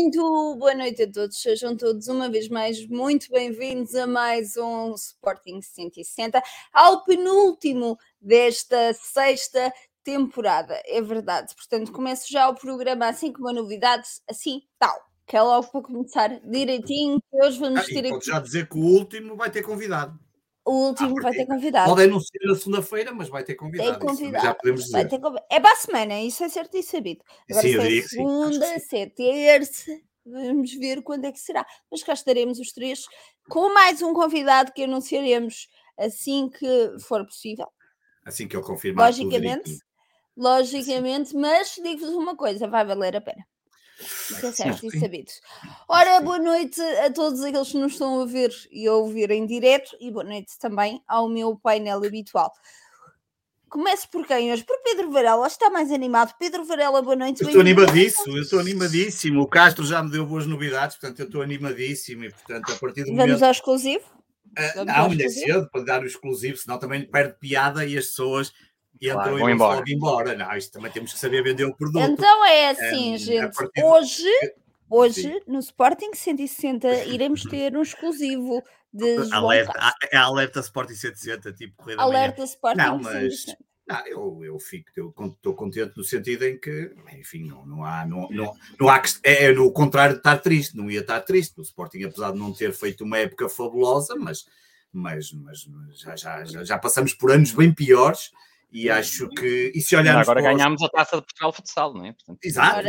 Muito boa noite a todos, sejam todos uma vez mais muito bem-vindos a mais um Sporting 160, ao penúltimo desta sexta temporada, é verdade, portanto começo já o programa assim com uma novidade, assim tal, que é logo para começar direitinho, que hoje vamos ter aqui... Pode já dizer que o último vai ter convidado. O último vai ter convidado. Podem não ser na segunda-feira, mas vai ter convidado. É convidado. Já podemos dizer. É para a semana, isso é certo e sabido. Agora, sim, se é segunda, se é terça, vamos ver quando é que será. Mas cá estaremos os três com mais um convidado que anunciaremos assim que for possível. Assim que eu confirmar. Logicamente, mas digo-vos uma coisa, vai valer a pena. Isso é certo e sabido. Ora, boa noite a todos aqueles que nos estão a ver e a ouvir em direto e boa noite também ao meu painel habitual. Começo por quem hoje? Por Pedro Varela, está mais animado. Pedro Varela, boa noite. Eu estou animadíssimo, O Castro já me deu boas novidades, portanto eu estou animadíssimo e portanto a partir do momento... Vamos ao exclusivo? Não, ainda é cedo para dar o exclusivo, senão também perde piada e as pessoas... E claro, então vão logo embora. Não, isto também temos que saber vender o produto. Então é assim, gente. Hoje no Sporting 160, iremos ter um exclusivo de alerta Sporting 160, tipo corrida. Alerta Sporting 160. Não, eu estou contente no sentido em que, enfim, não há que... É no contrário de estar triste. Não ia estar triste. O Sporting, apesar de não ter feito uma época fabulosa, mas já passamos por anos bem piores. E acho que... E se olharmos agora para ganhámos a Taça de Portugal Futsal, não é? Portanto, exato.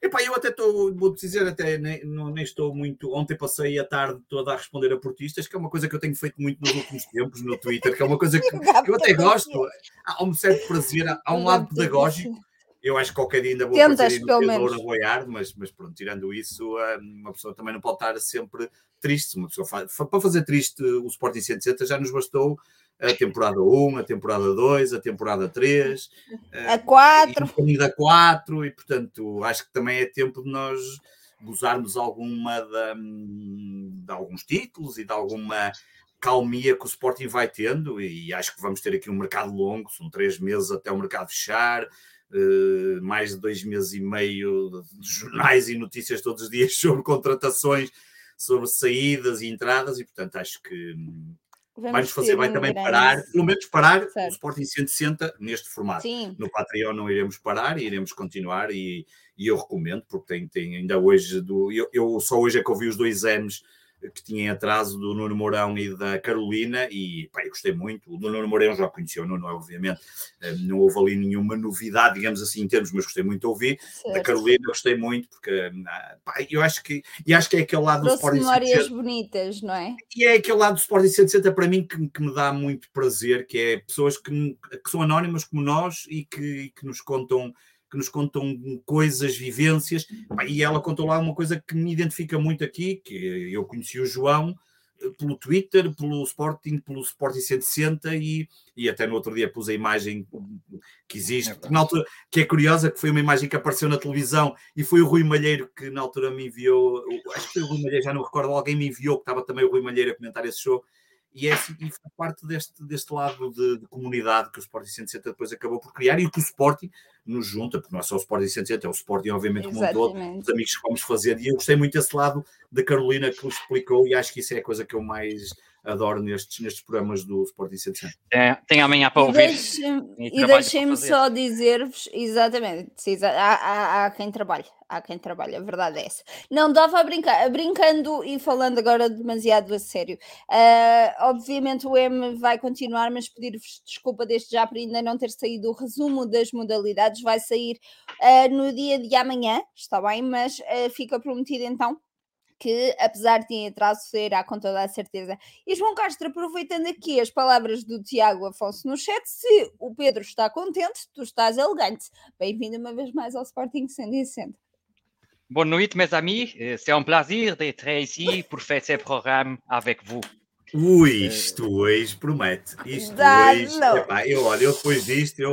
Epá, eu até estou, vou dizer, nem estou muito... Ontem passei a tarde toda a responder a portistas, que é uma coisa que eu tenho feito muito nos últimos tempos no Twitter, que é uma coisa que eu até gosto. Há um certo prazer, há um lado pedagógico. Eu acho que qualquer dia ainda vou fazer a boiar, mas pronto, tirando isso, uma pessoa também não pode estar sempre triste. Uma pessoa para fazer triste o Sporting 160 já nos bastou a temporada 1, a temporada 2, a temporada 3, a 4. E a 4, e portanto acho que também é tempo de nós gozarmos de alguns títulos e de alguma calmia que o Sporting vai tendo, e acho que vamos ter aqui um mercado longo, são 3 meses até o mercado fechar, mais de 2 meses e meio de jornais e notícias todos os dias sobre contratações, sobre saídas e entradas, e portanto acho que... vai também parar, pelo menos parar certo. O Sporting 160 neste formato. Sim. No Patreon não iremos parar, iremos continuar e eu recomendo, porque tem ainda hoje, eu só hoje é que ouvi os 2 exames que tinha em atraso do Nuno Mourão e da Carolina e eu gostei muito. O Nuno Mourão já conheceu, o Nuno obviamente, não houve ali nenhuma novidade, digamos assim, em termos, mas gostei muito de ouvir. Certo. Da Carolina gostei muito, porque eu acho que, é aquele lado do Sporting 160. Memórias bonitas, não é? E é aquele lado do Sporting 160 para mim que me dá muito prazer, que é pessoas que são anónimas como nós e que nos contam... coisas, vivências, e ela contou lá uma coisa que me identifica muito aqui, que eu conheci o João pelo Twitter, pelo Sporting 160 e até no outro dia pus a imagem que existe, na altura, que é curiosa, que foi uma imagem que apareceu na televisão e foi o Rui Malheiro que na altura me enviou, acho que foi o Rui Malheiro, já não recordo, alguém me enviou, que estava também o Rui Malheiro a comentar esse show, e foi parte deste lado de comunidade que o Sporting 160 depois acabou por criar e que o Sporting nos junta, porque não é só o Sporting 160, é o Sporting obviamente como um todo, os amigos que vamos fazer, e eu gostei muito desse lado da Carolina que o explicou e acho que isso é a coisa que eu mais adoro nestes programas do Sporting 160. Tem amanhã para ouvir. E deixem-me só dizer-vos, exatamente, há quem trabalhe. Há quem trabalha, a verdade é essa. Não, estava brincando e falando agora demasiado a sério. Obviamente o M vai continuar, mas pedir-vos desculpa desde já por ainda não ter saído o resumo das modalidades. Vai sair no dia de amanhã, está bem, mas fica prometido então que, apesar de em atraso, sairá com toda a certeza. E João Castro, aproveitando aqui as palavras do Tiago Afonso no chat, se o Pedro está contente, tu estás elegante. Bem-vindo uma vez mais ao Sporting 160. Boa noite, meus amigos. C'est un plaisir d'être ici pour faire ce programme avec vous. Isto hoje promete. Isto hoje. Eu depois disto, eu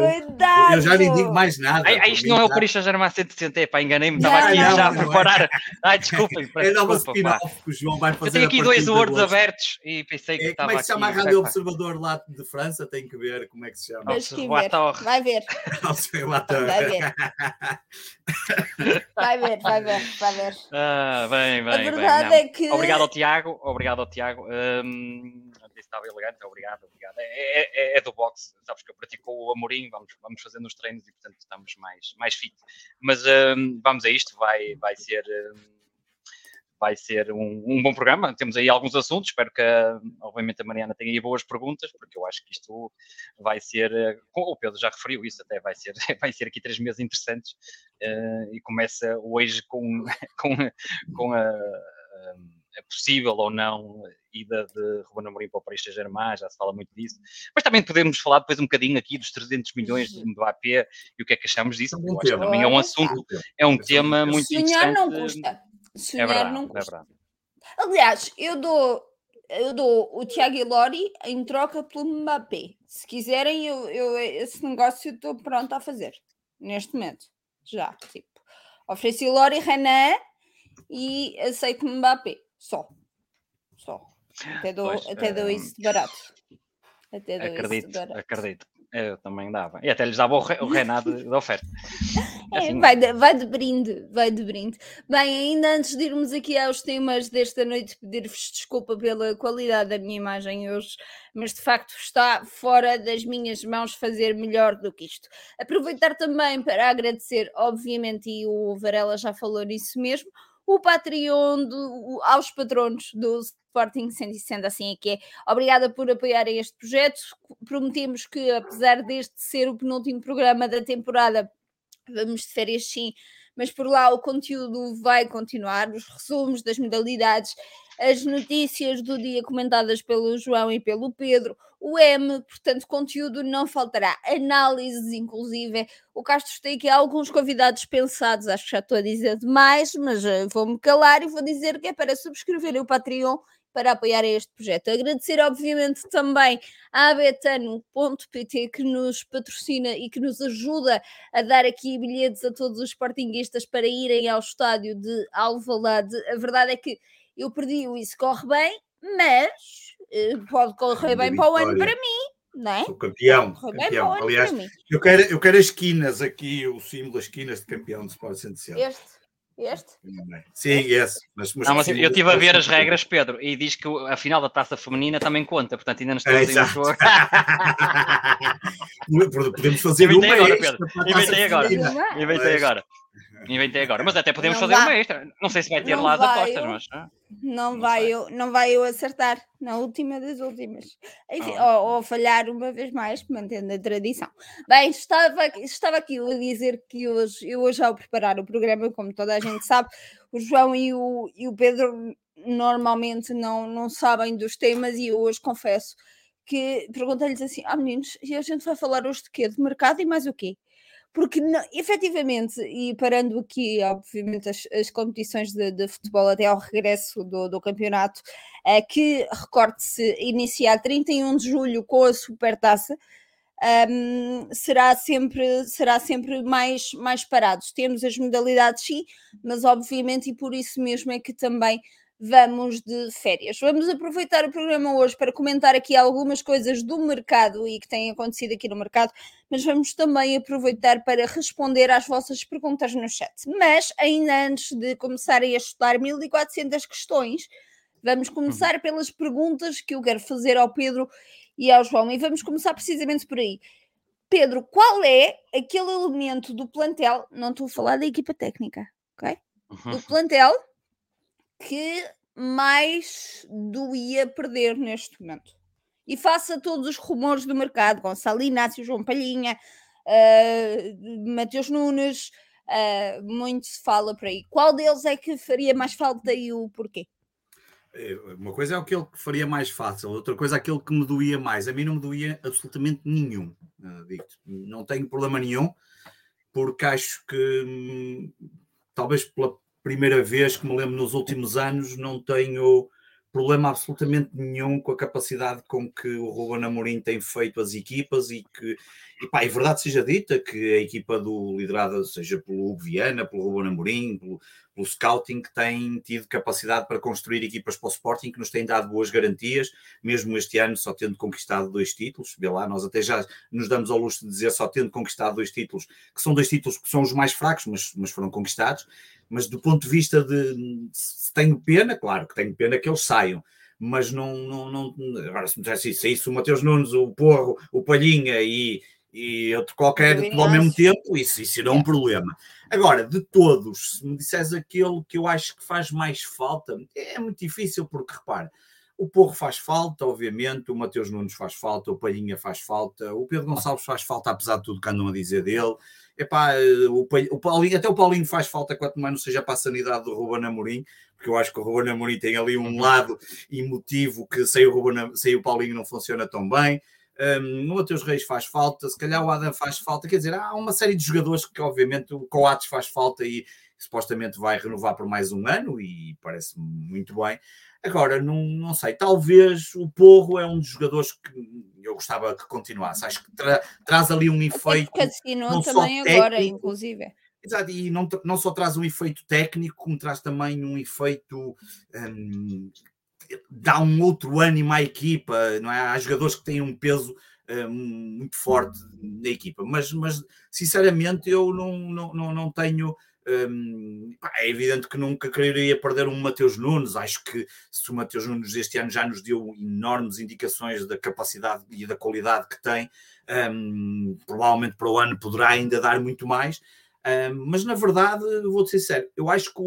já nem digo mais nada. Isto não é o Paris Saint-Germain 160, enganei-me, estava aqui já a preparar. Ai, desculpem. É nova spin-off que o João vai fazer. Eu tenho aqui dois words abertos e pensei que estava. Como é que se chama a Rádio Observador lá de França? Tenho que ver como é que se chama. Vai ver. Vai ver. Bem. A verdade é que. Obrigado ao Tiago. Estava elegante, obrigado. É do boxe, sabes que eu pratico o Amorim, vamos fazendo os treinos e, portanto, estamos mais fit. Mas vamos a isto, vai ser um bom programa. Temos aí alguns assuntos, espero que, obviamente, a Mariana tenha aí boas perguntas, porque eu acho que isto vai ser, o Pedro já referiu isso, até vai ser aqui 3 meses interessantes e começa hoje com a possível ou não ida de Ruben Amorim para o Paris Saint-Germain, já se fala muito disso, mas também podemos falar depois um bocadinho aqui dos 300 milhões do AP e o que é que achamos disso, porque eu acho que também é um assunto, é um tema muito interessante. Sonhar não custa. Aliás, eu dou o Tiago Ilori em troca pelo Mbappé, se quiserem, eu esse negócio eu estou pronta a fazer, neste momento, já, ofereci Ilori, Renan, e aceito Mbappé, só. Até dou isso de barato. Acredito. Eu também dava. E até lhes dava o Renato da oferta. Assim. Vai de brinde. Bem, ainda antes de irmos aqui aos temas desta noite, pedir-vos desculpa pela qualidade da minha imagem hoje, mas de facto está fora das minhas mãos fazer melhor do que isto. Aproveitar também para agradecer, obviamente, e o Varela já falou nisso mesmo, o Patreon aos patronos do Sporting 160, assim é que é. Obrigada por apoiarem este projeto. Prometemos que, apesar deste ser o penúltimo programa da temporada, vamos de férias sim, mas por lá o conteúdo vai continuar, os resumos das modalidades, as notícias do dia comentadas pelo João e pelo Pedro, o M, portanto, conteúdo não faltará, análises inclusive. O Castro tem aqui alguns convidados pensados, acho que já estou a dizer demais, mas vou-me calar e vou dizer que é para subscrever o Patreon para apoiar este projeto. Agradecer, obviamente, também à Betano.pt que nos patrocina e que nos ajuda a dar aqui bilhetes a todos os sportinguistas para irem ao estádio de Alvalade. A verdade é que eu perdi o Isso Corre Bem, mas pode correr bem para o ano para mim, não é? O campeão. Aliás, eu quero as esquinas aqui, o símbolo, as esquinas de campeão de Sport 160. Este? Sim, esse. Mas eu estive a ver as regras, Pedro, e diz que a final da taça feminina também conta, portanto ainda não estamos em um jogo. Podemos fazer Inventei agora, mas até podemos fazer uma extra. Não sei se vai ter lá as apostas, mas... Não vai eu acertar na última das últimas. Enfim, ou falhar uma vez mais, mantendo a tradição. Bem, estava aqui a dizer que hoje, ao preparar o programa, como toda a gente sabe, o João e o Pedro normalmente não sabem dos temas e eu hoje confesso que perguntei-lhes assim, meninos, e a gente vai falar hoje de quê? De mercado e mais o quê? Porque, efetivamente, e parando aqui, obviamente, as competições de futebol até ao regresso do campeonato, que, recorde-se, inicia a 31 de julho com a Supertaça, será sempre mais parados. Temos as modalidades, sim, mas, obviamente, e por isso mesmo é que também vamos de férias. Vamos aproveitar o programa hoje para comentar aqui algumas coisas do mercado e que têm acontecido aqui no mercado, mas vamos também aproveitar para responder às vossas perguntas no chat. Mas ainda antes de começarem a chutar 1400 questões, vamos começar pelas perguntas que eu quero fazer ao Pedro e ao João. E vamos começar precisamente por aí. Pedro, qual é aquele elemento do plantel, não estou a falar da equipa técnica, ok? Do plantel que mais doía perder neste momento? E face a todos os rumores do mercado, Gonçalo Inácio, João Palhinha, Mateus Nunes, muito se fala por aí. Qual deles é que faria mais falta e o porquê? Uma coisa é aquele que faria mais fácil, outra coisa é aquele que me doía mais. A mim não me doía absolutamente nenhum, digo-te. Não tenho problema nenhum, porque acho que talvez pela primeira vez que me lembro nos últimos anos, não tenho problema absolutamente nenhum com a capacidade com que o Ruben Amorim tem feito as equipas e que, e pá, é verdade seja dita que a equipa do liderada, seja pelo Hugo Viana, pelo Ruben Amorim, pelo scouting, que tem tido capacidade para construir equipas para o Sporting, que nos tem dado boas garantias, mesmo este ano só tendo conquistado 2 títulos, vê lá, nós até já nos damos ao luxo de dizer só tendo conquistado 2 títulos, que são 2 títulos que são os mais fracos, mas foram conquistados. Mas do ponto de vista de se tenho pena, claro que tenho pena que eles saiam, mas não agora se me dissesse isso, o Mateus Nunes, o Porro, o Palhinha e outro qualquer ao mesmo tempo, isso era um problema. Agora, de todos, se me disseres aquele que eu acho que faz mais falta, é muito difícil, porque repara, o Porro faz falta, obviamente, o Mateus Nunes faz falta, o Palhinha faz falta, o Pedro Gonçalves faz falta, apesar de tudo que andam a dizer dele. Epá, até o Paulinho faz falta, quanto mais não seja para a sanidade do Ruben Amorim, porque eu acho que o Ruben Amorim tem ali um lado emotivo que sem o Paulinho não funciona tão bem. O Mateus Reis faz falta, se calhar o Adam faz falta, quer dizer, há uma série de jogadores que obviamente o Coates faz falta e supostamente vai renovar por mais um ano e parece-me muito bem. Agora, não sei, talvez o Porro é um dos jogadores que eu gostava que continuasse. Acho que traz ali um efeito. Não só também técnico, agora, inclusive. Exato, e não só traz um efeito técnico, como traz também um efeito. Dá um outro ânimo à equipa, não é? Há jogadores que têm um peso muito forte na equipa, mas sinceramente eu não tenho. É evidente que nunca quereria perder um Mateus Nunes. Acho que se o Mateus Nunes este ano já nos deu enormes indicações da capacidade e da qualidade que tem, provavelmente para o ano poderá ainda dar muito mais, mas na verdade, vou-te ser sincero, eu acho que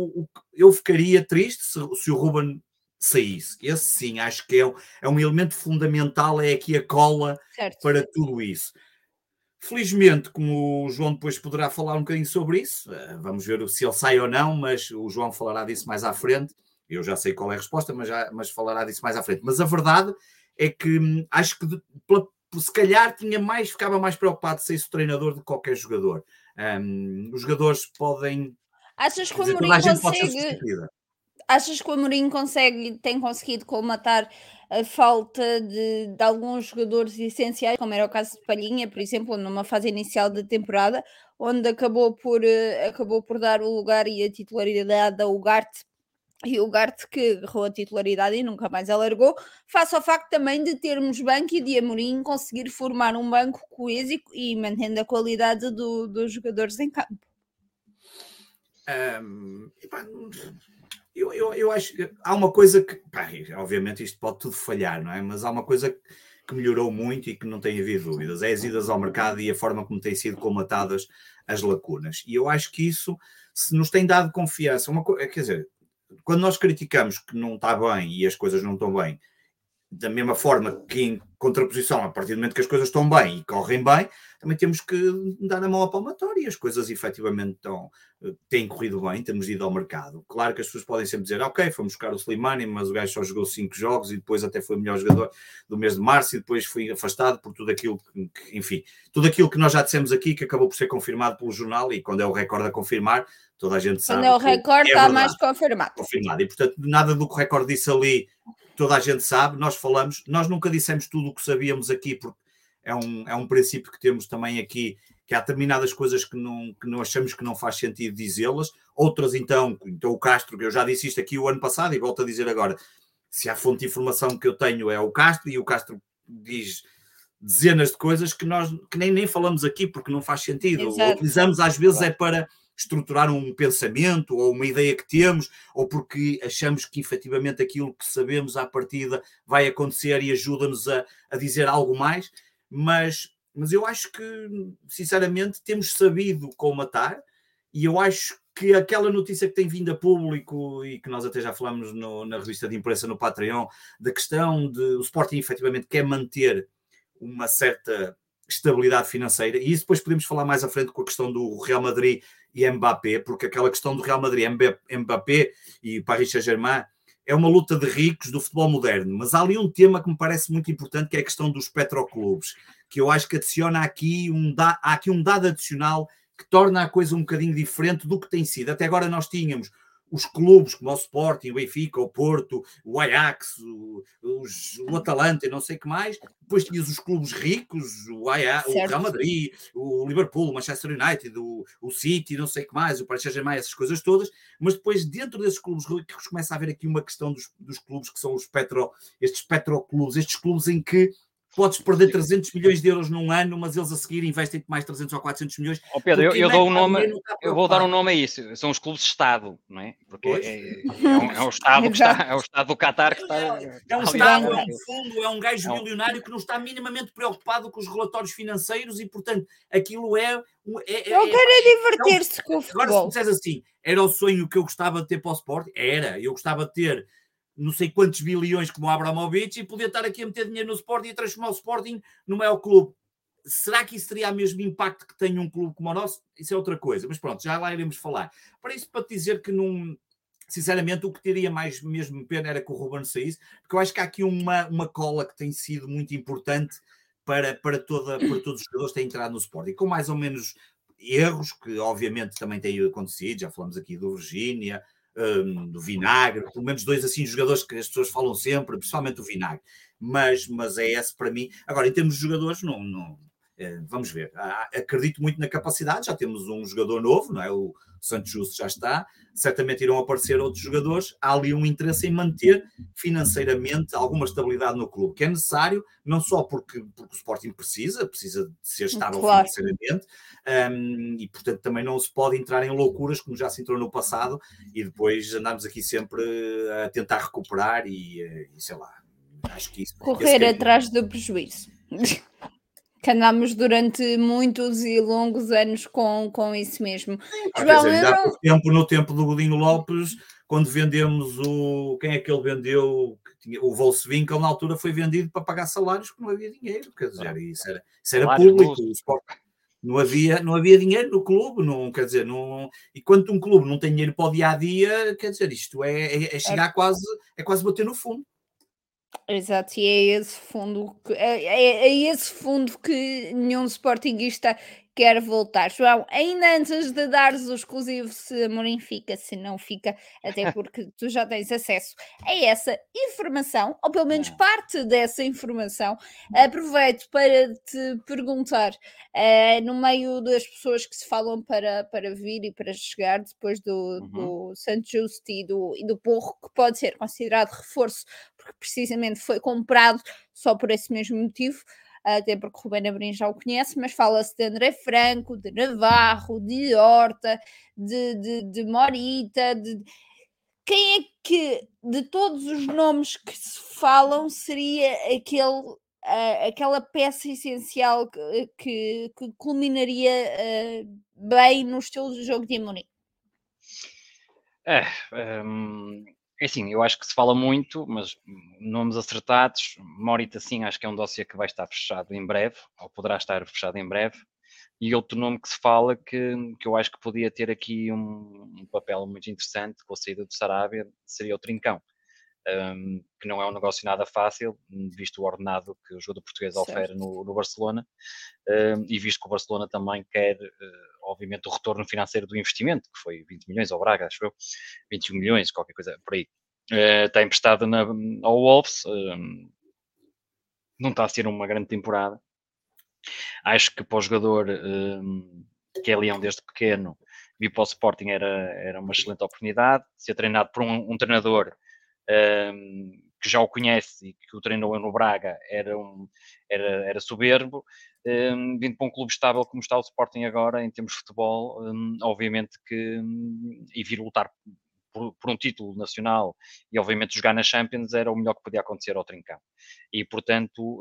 eu ficaria triste se o Ruben saísse. Esse sim, acho que é um elemento fundamental, é aqui a cola para tudo isso. Felizmente, como o João depois poderá falar um bocadinho sobre isso, vamos ver se ele sai ou não, mas o João falará disso mais à frente. Eu já sei qual é a resposta, mas falará disso mais à frente. Mas a verdade é que acho que se calhar ficava mais preocupado de sair o treinador do que qualquer jogador. Os jogadores podem... Achas que o Amorim tem conseguido colmatar a falta de alguns jogadores essenciais, como era o caso de Palhinha, por exemplo, numa fase inicial da temporada, onde acabou por dar o lugar e a titularidade ao Ugarte, e o Ugarte que agarrou a titularidade e nunca mais alargou, face ao facto também de termos banco e de Amorim conseguir formar um banco coeso e mantendo a qualidade dos jogadores em campo. Eu acho que há uma coisa que, obviamente isto pode tudo falhar, não é? Mas há uma coisa que melhorou muito e que não tem havido dúvidas, é as idas ao mercado e a forma como têm sido colmatadas as lacunas. E eu acho que isso se nos tem dado confiança. Quer dizer, quando nós criticamos que não está bem e as coisas não estão bem, da mesma forma que em contraposição, a partir do momento que as coisas estão bem e correm bem, também temos que dar a mão à palmatória e as coisas efetivamente têm corrido bem, temos ido ao mercado. Claro que as pessoas podem sempre dizer, ok, fomos buscar o Slimani, mas o gajo só jogou 5 jogos e depois até foi o melhor jogador do mês de março e depois foi afastado por tudo aquilo que enfim, tudo aquilo que nós já dissemos aqui, que acabou por ser confirmado pelo jornal, e quando é o Record a confirmar, toda a gente sabe. Quando é o Record está mais confirmado. E portanto, nada do que o Record disse ali toda a gente sabe, nós falamos, nós nunca dissemos tudo o que sabíamos aqui, porque é um princípio que temos também aqui, que há determinadas coisas que não achamos que não faz sentido dizê-las, outras então o Castro, que eu já disse isto aqui o ano passado e volto a dizer agora, se a fonte de informação que eu tenho é o Castro, e o Castro diz dezenas de coisas que nós que nem falamos aqui porque não faz sentido. Exato. Utilizamos às vezes é para estruturar um pensamento ou uma ideia que temos, ou porque achamos que efetivamente aquilo que sabemos à partida vai acontecer e ajuda-nos a dizer algo mais, mas eu acho que sinceramente temos sabido colmatar, e eu acho que aquela notícia que tem vindo a público e que nós até já falamos na revista de imprensa no Patreon, da questão de o Sporting efetivamente quer manter uma certa estabilidade financeira, e isso depois podemos falar mais à frente com a questão do Real Madrid e Mbappé, porque aquela questão do Real Madrid, Mbappé e Paris Saint-Germain é uma luta de ricos do futebol moderno, mas há ali um tema que me parece muito importante, que é a questão dos petroclubes, que eu acho que adiciona aqui há aqui um dado adicional que torna a coisa um bocadinho diferente do que tem sido. Até agora nós tínhamos os clubes como o Sporting, o Benfica, o Porto, o Ajax, o Atalanta e não sei o que mais, depois tinhas os clubes ricos, o Real Madrid, o Liverpool, o Manchester United, o City, não sei o que mais, o Paris Saint-Germain, essas coisas todas, mas depois dentro desses clubes ricos começa a haver aqui uma questão dos clubes que são estes petroclubes, estes clubes em que podes perder 300 milhões de euros num ano, mas eles a seguir investem mais 300 ou 400 milhões. Oh Pedro, eu dou um nome, eu vou dar um nome a isso. São os clubes de Estado, não é? Porque é o Estado que está, é o Estado do Qatar que está... É um Estado, é um fundo, é um gajo milionário que não está minimamente preocupado com os relatórios financeiros e, portanto, aquilo é... Não quero divertir-se com o futebol. Agora, se me disseres assim, era o sonho que eu gostava de ter para o Sporting? Era, eu gostava de ter... não sei quantos bilhões como o Abramovich, e podia estar aqui a meter dinheiro no Sporting e transformar o Sporting no maior clube. Será que isso teria o mesmo impacto que tem um clube como o nosso? Isso é outra coisa, mas pronto, já lá iremos falar. Para isso, para te dizer que, sinceramente, o que teria mais mesmo pena era que o Ruben saísse, porque eu acho que há aqui uma cola que tem sido muito importante para todos os jogadores que têm entrado no Sporting, com mais ou menos erros, que obviamente também têm acontecido, já falamos aqui do Virgínia, do Vinagre, pelo menos dois assim jogadores que as pessoas falam sempre, principalmente o Vinagre, mas é esse para mim. Agora, em termos de jogadores, vamos ver, acredito muito na capacidade, já temos um jogador novo, não é? O Santos Justo já está, certamente irão aparecer outros jogadores, há ali um interesse em manter financeiramente alguma estabilidade no clube, que é necessário, não só porque o Sporting precisa de ser estável financeiramente, e portanto também não se pode entrar em loucuras como já se entrou no passado, e depois andarmos aqui sempre a tentar recuperar e sei lá, acho que isso... Correr atrás do prejuízo. Que andámos durante muitos e longos anos com isso mesmo. João, dizer, ainda há pouco tempo, no tempo do Godinho Lopes, quando vendemos quem é que ele vendeu? O Volkswagen, na altura foi vendido para pagar salários porque não havia dinheiro. Quer dizer, isso era público. Não havia dinheiro no clube, e quando um clube não tem dinheiro para o dia-a-dia, quer dizer, isto é chegar quase... É quase bater no fundo. Exato, e é esse fundo que nenhum sportinguista quer voltar. João, ainda antes de dares o exclusivo, se Amorim fica, se não fica, até porque tu já tens acesso a essa informação, ou pelo menos parte dessa informação, aproveito para te perguntar, no meio das pessoas que se falam para vir e para chegar, depois do Santos Justo e do Porro, que pode ser considerado reforço, porque precisamente foi comprado só por esse mesmo motivo, até porque Ruben Amorim já o conhece, mas fala-se de André Franco, de Navarro, de Horta, de Morita, de... Quem é que, de todos os nomes que se falam, seria aquela peça essencial que culminaria bem no estilo do jogo de Amorim? É assim, eu acho que se fala muito, mas nomes acertados, Morita sim, acho que é um dossiê que vai estar fechado em breve, ou poderá estar fechado em breve, e outro nome que se fala que eu acho que podia ter aqui um papel muito interessante com a saída do Sarabia, seria o Trincão, que não é um negócio nada fácil, visto o ordenado que o jogador português oferece no Barcelona, e visto que o Barcelona também quer... obviamente o retorno financeiro do investimento, que foi 20 milhões ao Braga, acho eu, 21 milhões, qualquer coisa por aí. Está emprestado ao Wolves, não está a ser uma grande temporada. Acho que para o jogador que é leão desde pequeno, vir para o Sporting era uma excelente oportunidade, ser treinado por um treinador que já o conhece e que o treinou no Braga, era soberbo. Vindo para um clube estável como está o Sporting agora, em termos de futebol, obviamente que... E vir lutar por um título nacional e, obviamente, jogar na Champions era o melhor que podia acontecer ao Trincão. E, portanto,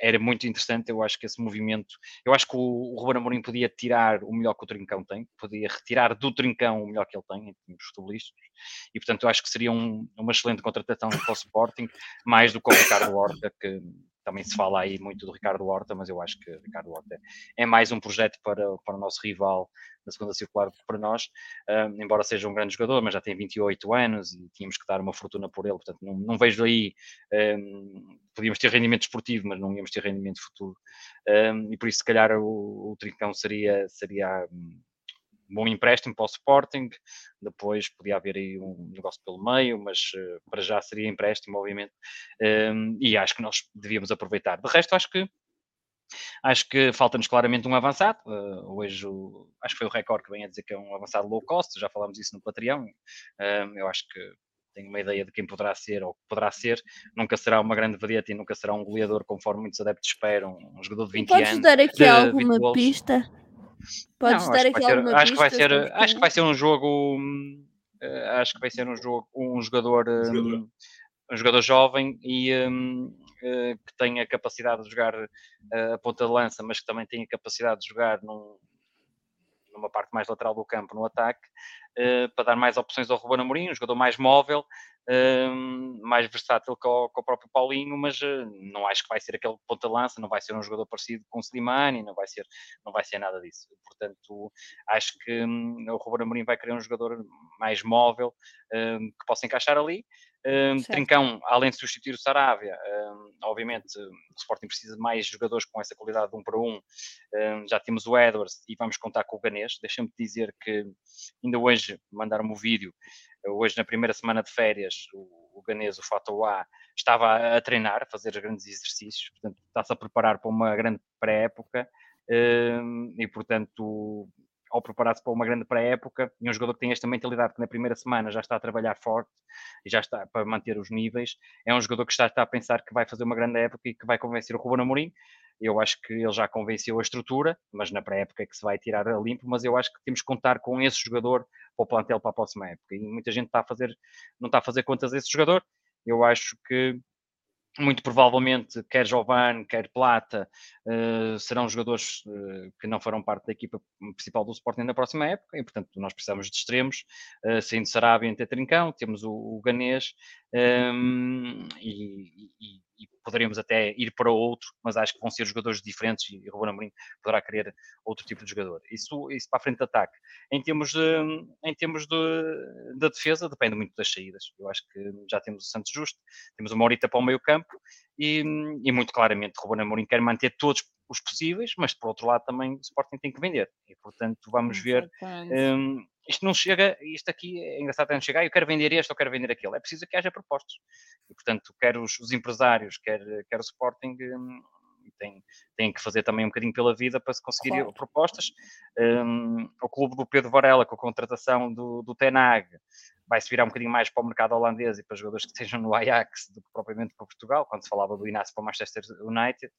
era muito interessante, eu acho que esse movimento... Eu acho que o Ruben Amorim podia tirar o melhor que o Trincão tem, podia retirar do Trincão o melhor que ele tem, em termos futebolísticos, e, portanto, eu acho que seria uma excelente contratação para o Sporting, mais do que o Ricardo Horta, que... Também se fala aí muito do Ricardo Horta, mas eu acho que o Ricardo Horta é mais um projeto para o nosso rival na segunda circular para nós, embora seja um grande jogador, mas já tem 28 anos e tínhamos que dar uma fortuna por ele, portanto não vejo aí, podíamos ter rendimento esportivo, mas não íamos ter rendimento futuro, e por isso se calhar o Trincão seria bom empréstimo para o Sporting, depois podia haver aí um negócio pelo meio, mas para já seria empréstimo, obviamente, e acho que nós devíamos aproveitar. De resto, acho que falta-nos claramente um avançado. Hoje acho que foi o Record que vem a dizer que é um avançado low cost, já falámos isso no Patreon. Eu acho que tenho uma ideia de quem poderá ser ou que poderá ser. Nunca será uma grande vedeta e nunca será um goleador, conforme muitos adeptos esperam, um jogador de 20 anos. Podes dar aqui alguma pista? Podes dar aqui alguma pista? Acho que vai ser um jogo... acho que vai ser um jogo... Um jogador jovem e... que tem a capacidade de jogar a ponta de lança, mas que também tem a capacidade de jogar numa parte mais lateral do campo, no ataque, para dar mais opções ao Ruben Amorim, um jogador mais móvel, mais versátil que o próprio Paulinho, mas não acho que vai ser aquele ponta de lança, não vai ser um jogador parecido com o Slimani, não vai ser nada disso. Portanto, acho que o Ruben Amorim vai querer um jogador mais móvel, que possa encaixar ali. Trincão, além de substituir o Saravia, obviamente o Sporting precisa de mais jogadores com essa qualidade de 1 para 1, já temos o Edwards e vamos contar com o Ganesh. Deixa-me dizer que ainda hoje mandaram-me o vídeo, hoje na primeira semana de férias o Ganesh, o Fatouá, estava a treinar, a fazer os grandes exercícios, portanto está-se a preparar para uma grande pré-época, e portanto... ao preparar-se para uma grande pré-época, e um jogador que tem esta mentalidade, que na primeira semana já está a trabalhar forte, e já está para manter os níveis, é um jogador que está a pensar que vai fazer uma grande época e que vai convencer o Ruben Amorim. Eu acho que ele já convenceu a estrutura, mas na pré-época é que se vai tirar a limpo, mas eu acho que temos que contar com esse jogador para o plantel para a próxima época, e muita gente não está a fazer contas a esse jogador. Eu acho que muito provavelmente, quer Giovane, quer Plata, serão jogadores que não farão parte da equipa principal do Sporting na próxima época, e portanto nós precisamos de extremos, saindo Sarabia até Trincão, temos o Ganesh, e poderemos até ir para outro, mas acho que vão ser jogadores diferentes e o Ruben Amorim poderá querer outro tipo de jogador. Isso para a frente de ataque. Em termos da defesa, depende muito das saídas. Eu acho que já temos o Santos Justo, temos o Morita para o meio campo e muito claramente o Ruben Amorim quer manter todos os possíveis, mas por outro lado também o Sporting tem que vender. E portanto vamos ver... Isto não chega, isto aqui é engraçado, não chega, eu quero vender este ou quero vender aquele. É preciso que haja propostas. E, portanto, quer os empresários, quer o Sporting, têm que fazer também um bocadinho pela vida para se conseguir propostas. O clube do Pedro Varela, com a contratação do Tenag, vai se virar um bocadinho mais para o mercado holandês e para jogadores que estejam no Ajax do que propriamente para Portugal. Quando se falava do Inácio para o Manchester United,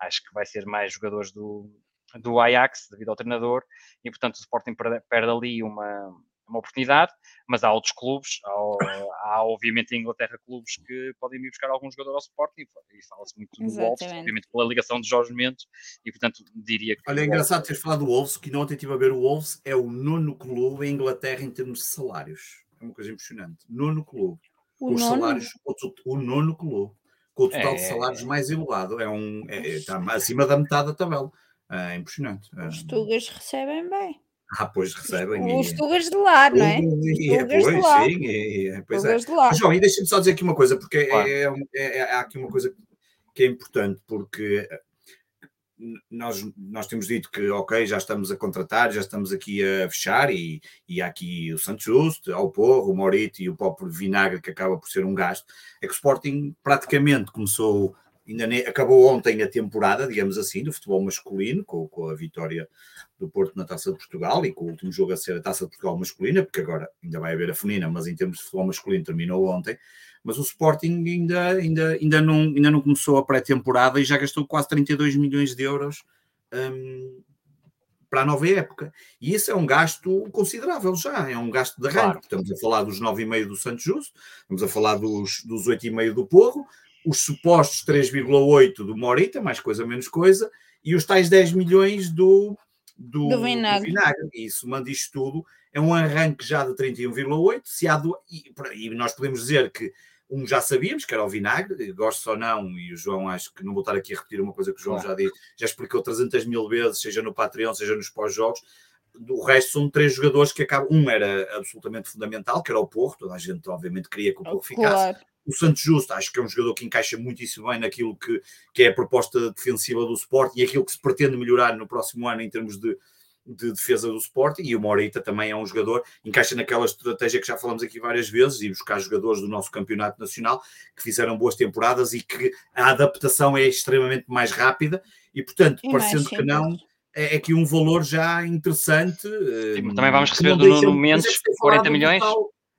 acho que vai ser mais jogadores do Ajax, devido ao treinador, e portanto o Sporting perde ali uma oportunidade, mas há outros clubes, há obviamente em Inglaterra clubes que podem ir buscar algum jogador ao Sporting, e fala-se muito do Wolves, obviamente pela ligação de Jorge Mendes, e portanto diria que... Olha, é engraçado teres falado do Wolves, que ontem estive a ver, o Wolves é o 9º clube em Inglaterra em termos de salários, é uma coisa impressionante, 9º clube, salários, o 9º clube, com o total de salários mais elevado, está acima da metade da tabela. É impressionante. Os tugas recebem bem. Pois recebem. Os tugas de lá, não é? Tugas de lá. João, e deixa-me só dizer aqui uma coisa, porque há aqui uma coisa que é importante, porque nós temos dito que, já estamos a contratar, já estamos aqui a fechar, e há aqui o Santos Justo, o Porro, o Morito e o próprio Vinagre, que acaba por ser um gasto. É que o Sporting praticamente começou... acabou ontem a temporada, digamos assim, do futebol masculino, com a vitória do Porto na Taça de Portugal e com o último jogo a ser a Taça de Portugal masculina, porque agora ainda vai haver a feminina, mas em termos de futebol masculino terminou ontem. Mas o Sporting ainda não começou a pré-temporada e já gastou quase 32 milhões de euros para a nova época. E isso é um gasto considerável já, é um gasto de arranque. Claro. Estamos a falar dos 9,5 do Santos Justo, estamos a falar dos 8,5 do Porro, os supostos 3,8 do Morita, mais coisa menos coisa, e os tais 10 milhões do Vinagre. E somando isto tudo, é um arranque já de 31,8. E nós podemos dizer que já sabíamos, que era o Vinagre, gosto ou não, e o João, acho que não vou estar aqui a repetir uma coisa que o João já disse, já explicou 300 mil vezes, seja no Patreon, seja nos pós-jogos. Do resto são 3 jogadores que acabam... Um era absolutamente fundamental, que era o Porro, toda a gente obviamente queria que o Porro ficasse. Claro. O Santos Justo, acho que é um jogador que encaixa muitíssimo bem naquilo que é a proposta defensiva do Sporting e aquilo que se pretende melhorar no próximo ano em termos de, de defesa do Sporting, e o Morita também é um jogador, encaixa naquela estratégia que já falamos aqui várias vezes, e buscar jogadores do nosso campeonato nacional que fizeram boas temporadas e que a adaptação é extremamente mais rápida, e portanto, e parecendo que não, é aqui um valor já interessante. Sim, também vamos receber do Nuno Mendes 40 milhões.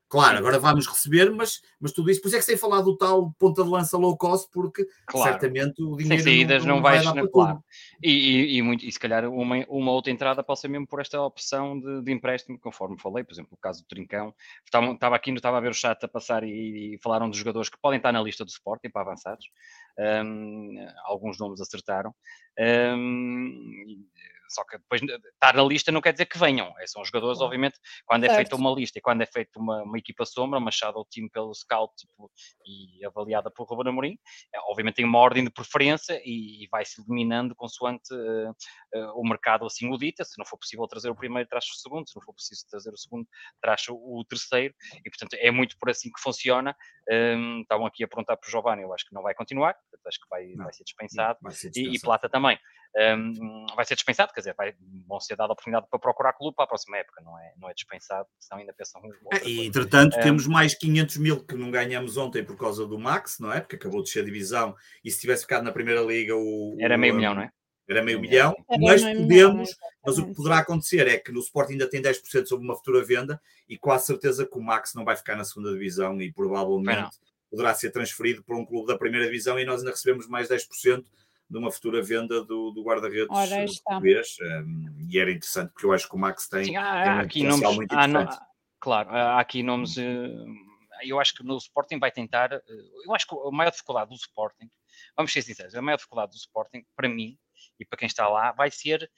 Claro, agora vamos receber, mas tudo isso, por isso é que sem falar do tal ponta de lança low cost, porque claro, certamente o dinheiro sem saídas não vai dar para claro. E se calhar uma outra entrada pode ser mesmo por esta opção de empréstimo, conforme falei, por exemplo, o caso do Trincão. Estava a ver o chat a passar e falaram dos jogadores que podem estar na lista do Sporting para avançados. Alguns nomes acertaram. Só que depois estar na lista não quer dizer que venham. São jogadores, obviamente, quando é feita uma lista e quando é feita uma equipa sombra, uma shadow team pelo scout e avaliada por Ruben Amorim, obviamente tem uma ordem de preferência e vai-se eliminando consoante o mercado assim o dita. Se não for possível trazer o primeiro, traz o segundo. Se não for preciso trazer o segundo, traz o terceiro. E, portanto, é muito por assim que funciona. Estavam aqui a perguntar para o Giovanni. Eu acho que não vai continuar. Portanto, acho que vai ser dispensado. Vai ser e Plata também. Vai ser dispensado, quer dizer, vão ser dada a oportunidade para procurar clube para a próxima época, não é dispensado, senão ainda pensam e entretanto temos mais 500 mil que não ganhamos ontem por causa do Max, não é? Porque acabou de descer a divisão e se tivesse ficado na primeira liga era meio milhão, não é? Era meio milhão, mas o que poderá acontecer é que no Sporting ainda tem 10% sobre uma futura venda e quase certeza que o Max não vai ficar na segunda divisão e provavelmente poderá ser transferido para um clube da primeira divisão e nós ainda recebemos mais 10% de uma futura venda do guarda-redes português, e era interessante porque eu acho que o Max tem um potencial nomes, muito interessante. Claro, há aqui nomes, eu acho que no Sporting vai tentar, eu acho que a maior dificuldade do Sporting, vamos ser sinceros, a maior dificuldade do Sporting, para mim, e para quem está lá, vai ser...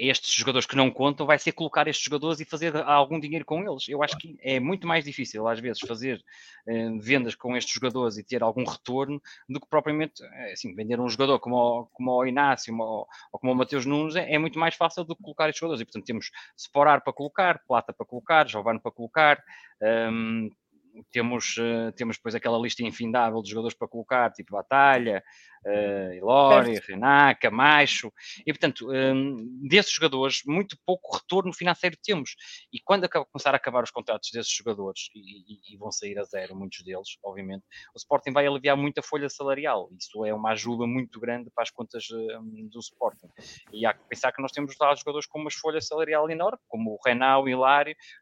estes jogadores que não contam, vai ser colocar estes jogadores e fazer algum dinheiro com eles. Eu acho que é muito mais difícil, às vezes, fazer vendas com estes jogadores e ter algum retorno do que propriamente, assim, vender um jogador como o Inácio ou como o Mateus Nunes, é muito mais fácil do que colocar estes jogadores. E, portanto, temos Sporar para colocar, Plata para colocar, Giovano para colocar... Temos depois aquela lista infindável de jogadores para colocar, tipo Batalha, Ilori, Renac, Camacho, e portanto, desses jogadores, muito pouco retorno financeiro temos. E quando começar a acabar os contratos desses jogadores, e vão sair a zero muitos deles, obviamente, o Sporting vai aliviar muito a folha salarial. Isso é uma ajuda muito grande para as contas do Sporting. E há que pensar que nós temos lá jogadores com uma folha salarial enorme, como o Renac,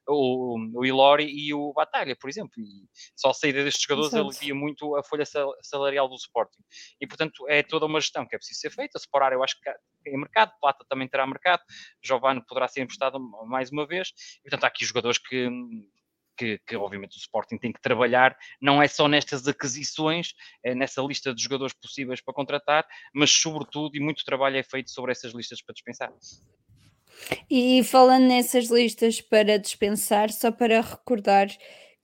o Ilori e o Batalha, por exemplo. E só a saída destes jogadores alivia muito a folha salarial do Sporting. E, portanto, é toda uma gestão que é preciso ser feita. Separar, eu acho que tem mercado. Plata também terá mercado. Giovano poderá ser emprestado mais uma vez. E, portanto, há aqui jogadores que obviamente o Sporting tem que trabalhar, não é só nestas aquisições, é nessa lista de jogadores possíveis para contratar, mas, sobretudo, e muito trabalho é feito sobre essas listas para dispensar. E falando nessas listas para dispensar, só para recordar...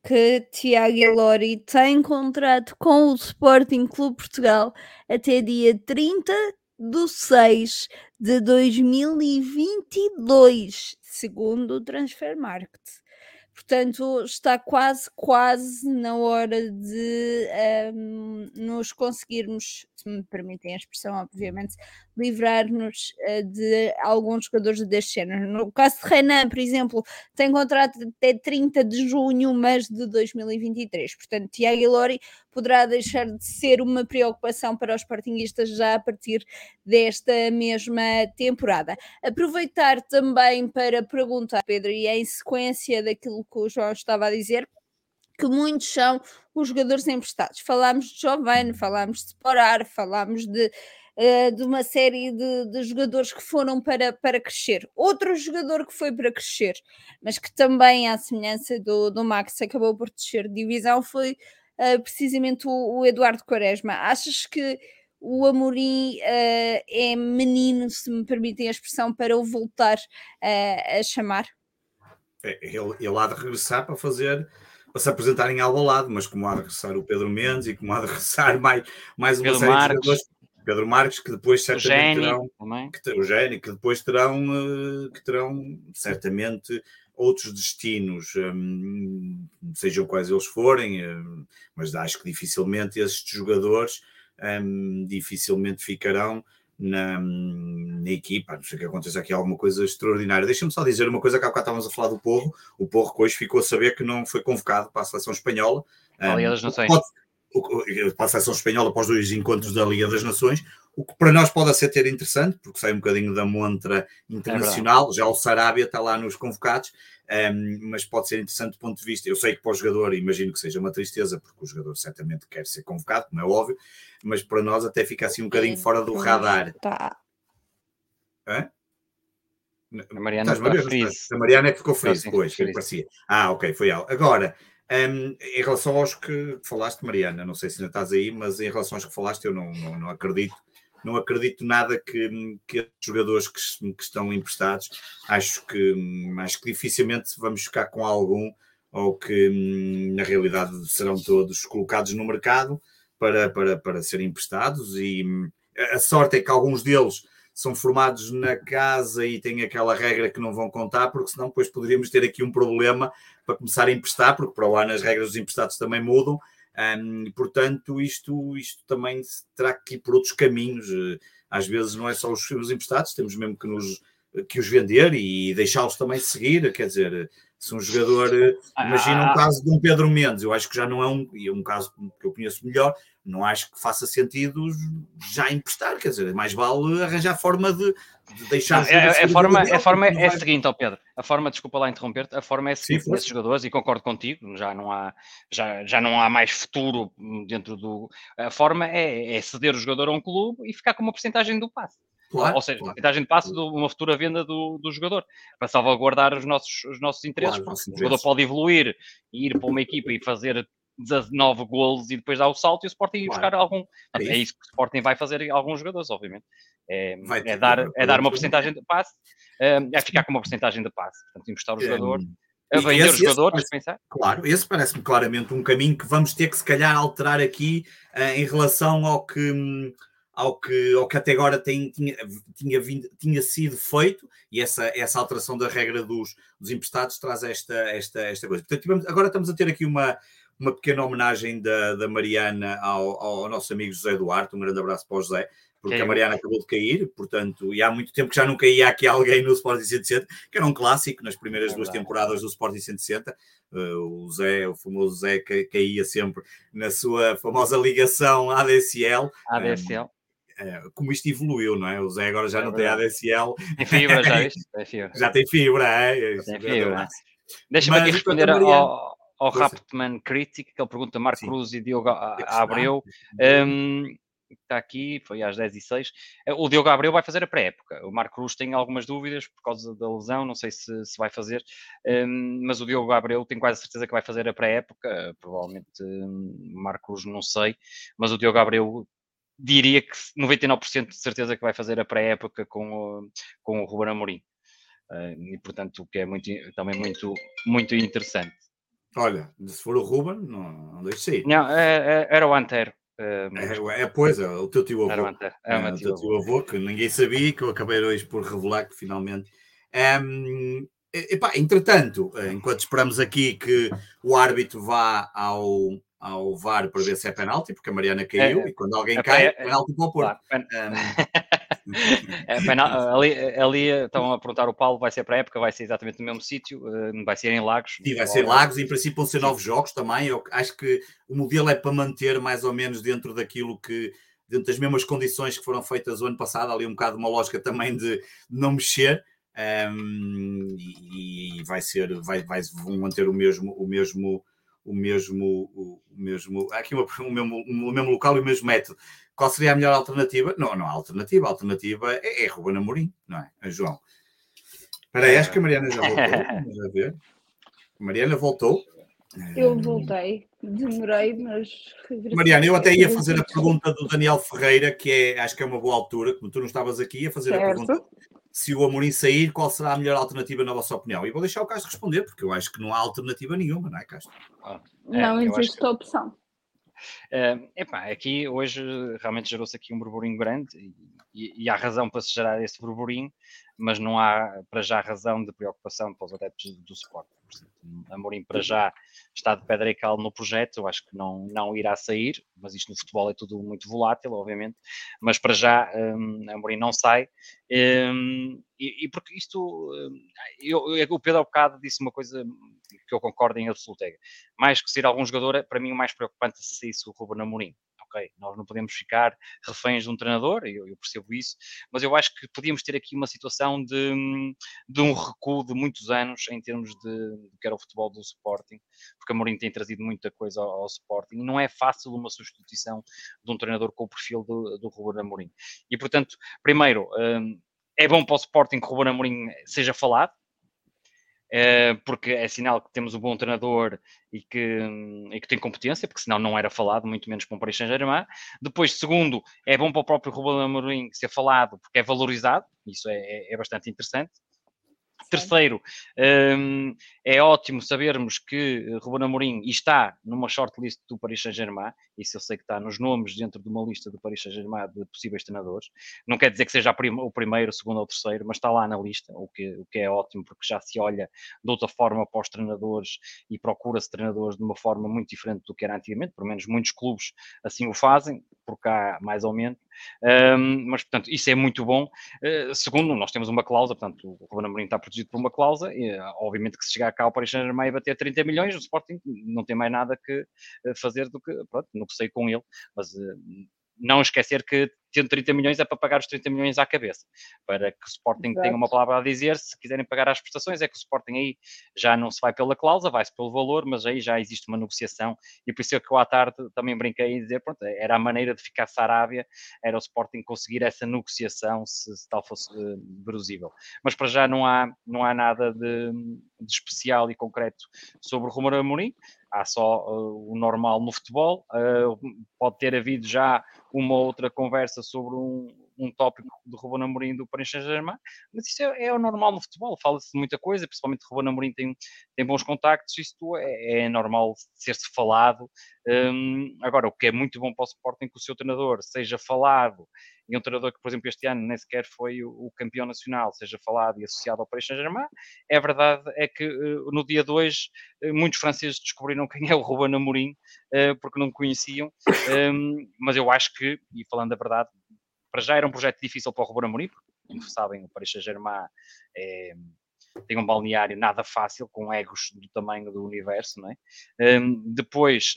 que Tiago Ilori tem contrato com o Sporting Clube Portugal até dia 30/6/2022, segundo o Transfermarkt. Portanto, está quase na hora de nos conseguirmos, se me permitem a expressão, obviamente, livrar-nos de alguns jogadores deste género. No caso de Renan, por exemplo, tem contrato até 30 de junho, mas de 2023. Portanto, Tiago Ilori poderá deixar de ser uma preocupação para os sportinguistas já a partir desta mesma temporada. Aproveitar também para perguntar, Pedro, e em sequência daquilo que o João estava a dizer, que muitos são os jogadores emprestados. Falámos de Giovane, falámos de Sporar, falámos de uma série de jogadores que foram para crescer. Outro jogador que foi para crescer, mas que também, à semelhança do Max, acabou por descer de divisão, foi precisamente o Eduardo Quaresma. Achas que o Amorim é menino, se me permitem a expressão, para o voltar a chamar? Ele há de regressar para se apresentar em Alvalade, mas como há de regressar o Pedro Mendes e como há de regressar mais uma série de jogadores, Pedro Marques, que depois certamente terão certamente outros destinos, sejam quais eles forem, mas acho que dificilmente estes jogadores dificilmente ficarão na equipa, a não ser que aconteça aqui alguma coisa extraordinária. Deixa-me só dizer uma coisa, que há bocado estávamos a falar do Porro. O Porro que hoje ficou a saber que não foi convocado para a seleção espanhola. A Liga das Nações. Para a seleção espanhola, após dois encontros da Liga das Nações, o que para nós pode ser ter interessante, porque sai um bocadinho da montra internacional, já o Sarabia está lá nos convocados, mas pode ser interessante do ponto de vista, eu sei que para o jogador imagino que seja uma tristeza, porque o jogador certamente quer ser convocado, como é óbvio, mas para nós até fica assim um bocadinho fora do radar. Tá. Hã? A Mariana é que ficou feliz depois, que parecia. Ah, ok, foi ela. Agora, em relação aos que falaste, Mariana, não sei se ainda estás aí, mas em relação aos que falaste, eu não acredito. Não acredito nada que os jogadores que estão emprestados, acho que dificilmente vamos ficar com algum, ou que na realidade serão todos colocados no mercado para serem emprestados, e a sorte é que alguns deles são formados na casa e têm aquela regra que não vão contar, porque senão depois poderíamos ter aqui um problema para começar a emprestar, porque para o ano as regras dos emprestados também mudam. Portanto, isto também terá que ir por outros caminhos. Às vezes não é só os emprestados, temos mesmo que os vender e deixá-los também seguir. Quer dizer, se um jogador, imagina um caso de um Pedro Mendes, eu acho que já não é um caso que eu conheço melhor, não acho que faça sentido já emprestar, quer dizer, mais vale arranjar forma de deixar... A forma é a seguinte, Pedro, a forma, desculpa lá interromper-te, a forma é a seguinte, esses jogadores, e concordo contigo, já não há mais futuro dentro do... A forma é ceder o jogador a um clube e ficar com uma porcentagem do passe. Claro, ou seja, a porcentagem de passe de uma futura venda do jogador, para salvaguardar os nossos interesses, claro, porque o jogador pode evoluir e ir para uma equipa e fazer 19 golos e depois dar o salto e o Sporting ir buscar algum. É isso que o Sporting vai fazer em alguns jogadores, obviamente. É dar uma porcentagem de passe, é ficar com uma porcentagem de passe, portanto, emprestar o jogador. A vender os jogadores, pensar? Claro, esse parece-me claramente um caminho que vamos ter que se calhar alterar aqui em relação ao que até agora tinha sido feito, e essa alteração da regra dos emprestados traz esta coisa. Portanto, agora estamos a ter aqui uma pequena homenagem da Mariana ao nosso amigo José Duarte, um grande abraço para o José, porque a Mariana acabou de cair, portanto, e há muito tempo que já não caía aqui alguém no Sporting 160, que era um clássico nas primeiras duas temporadas do Sporting 160, o famoso Zé caía sempre na sua famosa ligação ADSL. Como isto evoluiu, não é? O Zé agora já não tem ADSL. Tem fibra, já viste? Já tem fibra, é? Tem fibra. Deixa-me aqui responder ao Raptman Critic, que ele pergunta a Marco Cruz e Diogo Abreu. Está aqui, foi às 10h06. O Diogo Abreu vai fazer a pré-época. O Marco Cruz tem algumas dúvidas por causa da lesão, não sei se vai fazer, mas o Diogo Abreu tem quase certeza que vai fazer a pré-época. Provavelmente o Marco Cruz não sei, mas o Diogo Abreu diria que 99% de certeza que vai fazer a pré-época com o Ruben Amorim. E, portanto, o que é muito interessante. Olha, se for o Ruben, não deixe sair. Não, era o Antero. O teu tio-avô. O teu tio-avô, que ninguém sabia, que eu acabei hoje por revelar que finalmente... entretanto, enquanto esperamos aqui que o árbitro vá ao VAR para ver se é penalti, porque a Mariana caiu, e quando alguém cai, penalti para o Porto. Ali estão a perguntar, o Paulo vai ser para a época, vai ser exatamente no mesmo sítio, vai ser em Lagos. Sim, vai ser em Lagos e em princípio vão ser 9 jogos também. Eu acho que o modelo é para manter mais ou menos dentro daquilo que, dentro das mesmas condições que foram feitas o ano passado, ali um bocado uma lógica também de não mexer, e vão manter o mesmo aqui o mesmo local e o mesmo método. Qual seria a melhor alternativa? Não há alternativa. A alternativa é Ruben Amorim, não é? João. Espera aí, acho que a Mariana já voltou. Vamos a ver. A Mariana voltou. Eu voltei. Demorei, mas... Mariana, eu até ia fazer a pergunta do Daniel Ferreira, que acho que é uma boa altura, como tu não estavas aqui, ia fazer a pergunta... Se o Amorim sair, qual será a melhor alternativa na vossa opinião? E vou deixar o Castro responder, porque eu acho que não há alternativa nenhuma, não é, Castro? Não existe opção. Epá, aqui hoje realmente gerou-se aqui um burburinho grande e há razão para se gerar esse burburinho, mas não há para já razão de preocupação para os adeptos do Sporting. Amorim para já está de pedra e cal no projeto, eu acho que não irá sair, mas isto no futebol é tudo muito volátil, obviamente, mas para já Amorim não sai, e porque isto, o Pedro há bocado disse uma coisa que eu concordo em absoluto, mais que sair algum jogador, para mim o mais preocupante é se saísse o Ruben Amorim. Okay, nós não podemos ficar reféns de um treinador, eu percebo isso, mas eu acho que podíamos ter aqui uma situação de um recuo de muitos anos em termos de que era o futebol do Sporting, porque Amorim tem trazido muita coisa ao Sporting, e não é fácil uma substituição de um treinador com o perfil do Ruben Amorim. E, portanto, primeiro, é bom para o Sporting que o Ruben Amorim seja falado, porque é sinal que temos um bom treinador e que tem competência, porque senão não era falado, muito menos para um Paris Saint-Germain. Depois, segundo, é bom para o próprio Ruben Amorim ser falado, porque é valorizado, isso é bastante interessante. Sim. Terceiro, é ótimo sabermos que Ruben Amorim está numa shortlist do Paris Saint-Germain, isso eu sei que está nos nomes dentro de uma lista do Paris Saint-Germain de possíveis treinadores, não quer dizer que seja o primeiro, o segundo ou o terceiro, mas está lá na lista, o que é ótimo, porque já se olha de outra forma para os treinadores e procura-se treinadores de uma forma muito diferente do que era antigamente, pelo menos muitos clubes assim o fazem, por cá mais ou menos, mas portanto isso é muito bom. Segundo, nós temos uma cláusula, portanto o Ruben Amorim está protegido por uma cláusula, e, obviamente que se chegar cá ao Paris Saint-Germain e bater 30 milhões, o Sporting não tem mais nada que fazer do que, pronto, negociei com ele, mas não esquecer que tendo 30 milhões é para pagar os 30 milhões à cabeça, para que o Sporting tenha uma palavra a dizer. Se quiserem pagar as prestações, é que o Sporting aí já não se vai pela cláusula, vai-se pelo valor, mas aí já existe uma negociação, e por isso é que eu à tarde também brinquei em dizer, pronto, era a maneira de ficar Sarávia, era o Sporting conseguir essa negociação, se tal fosse verosível. Mas para já não há nada de especial e concreto sobre o Ruben Amorim, há só o normal no futebol, pode ter havido já uma outra conversa sobre um tópico do Ruben Amorim do Paris Saint-Germain, mas isso é o normal no futebol, fala-se de muita coisa, principalmente o Ruben Amorim tem bons contactos, isto é normal ser-se falado. Agora, o que é muito bom para o Sporting, que o seu treinador seja falado, e um treinador que, por exemplo, este ano nem sequer foi o campeão nacional, seja falado e associado ao Paris Saint-Germain. É verdade é que no dia 2 muitos franceses descobriram quem é o Ruben Amorim, porque não conheciam, mas eu acho que, e falando a verdade, para já era um projeto difícil para o Ruben Amorim, porque, como sabem, o Paris Saint-Germain tem um balneário nada fácil, com egos do tamanho do universo, não é? Depois,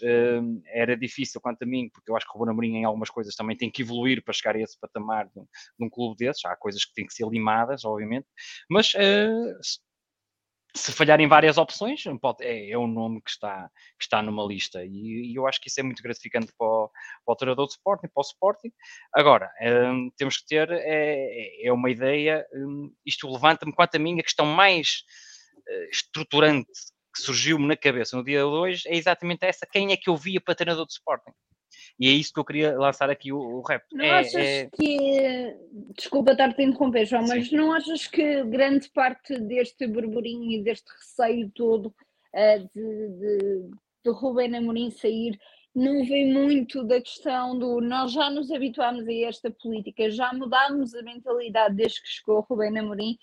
era difícil quanto a mim, porque eu acho que o Ruben Amorim em algumas coisas também tem que evoluir para chegar a esse patamar de um clube desses. Há coisas que têm que ser limadas, obviamente, mas se falharem várias opções, é um nome que está numa lista, e eu acho que isso é muito gratificante para o treinador do Sporting, para o Sporting. Agora, temos que ter uma ideia, isto levanta-me, quanto a mim, a questão mais estruturante que surgiu-me na cabeça no dia de hoje é exatamente essa: quem é que eu via para treinador do Sporting? E é isso que eu queria lançar aqui o rap. Não achas que... Desculpa estar-te a interromper, João, mas sim, não achas que grande parte deste burburinho e deste receio todo de Ruben Amorim sair não vem muito da questão do nós já nos habituámos a esta política, já mudámos a mentalidade desde que chegou Ruben Amorim?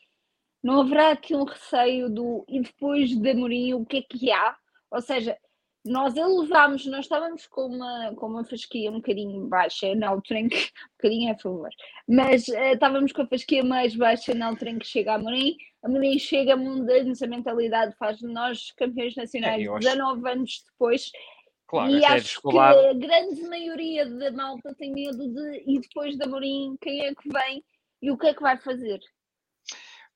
Não haverá aqui um receio do e depois de Amorim o que é que há? Ou seja... Nós estávamos com uma fasquia um bocadinho baixa na altura em que, um bocadinho a favor, mas estávamos com a fasquia mais baixa na altura em que chega a Amorim chega mudando a mentalidade, faz de nós campeões nacionais 19 anos depois, claro, e acho que a grande maioria da malta tem medo de, e depois da Amorim, quem é que vem e o que é que vai fazer?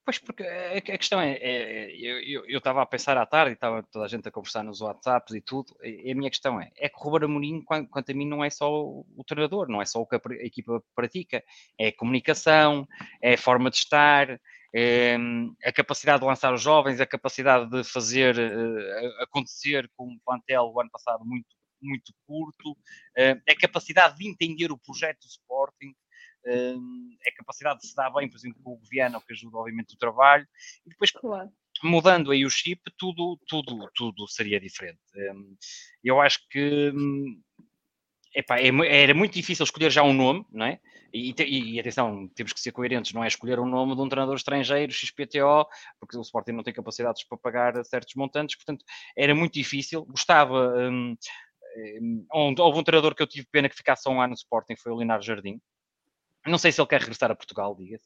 Pois, porque a questão eu estava a pensar à tarde, e estava toda a gente a conversar nos WhatsApps e tudo, e a minha questão é que o Ruben Amorim, quanto a mim, não é só o treinador, não é só o que a equipa pratica, é a comunicação, é a forma de estar, a capacidade de lançar os jovens, a capacidade de fazer acontecer com um plantel o ano passado muito, muito curto, a capacidade de entender o projeto do Sporting, é a capacidade de se dar bem, por exemplo, com o Viana, que ajuda obviamente o trabalho, e depois, claro, mudando aí o chip, tudo seria diferente. Eu acho que era muito difícil escolher já um nome, não é? E atenção, temos que ser coerentes, não é escolher o nome de um treinador estrangeiro, XPTO, porque o Sporting não tem capacidades para pagar certos montantes, portanto, era muito difícil. Gostava, houve um treinador que eu tive pena que ficasse só um ano no Sporting, foi o Linares Jardim. Não sei se ele quer regressar a Portugal, diga-se,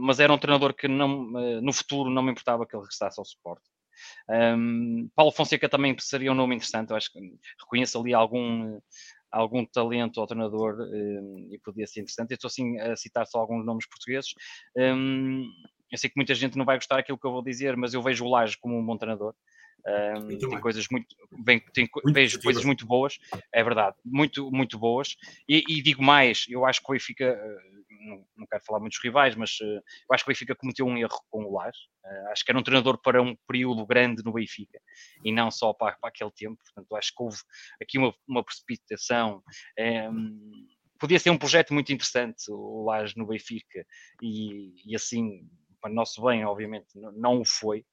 mas era um treinador que no futuro não me importava que ele regressasse ao Sporting. Paulo Fonseca também seria um nome interessante, eu acho que reconheço ali algum talento ao treinador e podia ser interessante. Eu estou assim a citar só alguns nomes portugueses. Eu sei que muita gente não vai gostar daquilo que eu vou dizer, mas eu vejo o Laje como um bom treinador. Tem coisas vejo coisas muito boas, é verdade, muito, muito boas. E digo mais, eu acho que o Benfica, não quero falar muito dos rivais, mas eu acho que o Benfica cometeu um erro com o Laje. Acho que era um treinador para um período grande no Benfica e não só para aquele tempo. Portanto, acho que houve aqui uma precipitação. Podia ser um projeto muito interessante o Laje no Benfica e assim, para o nosso bem, obviamente, não o foi.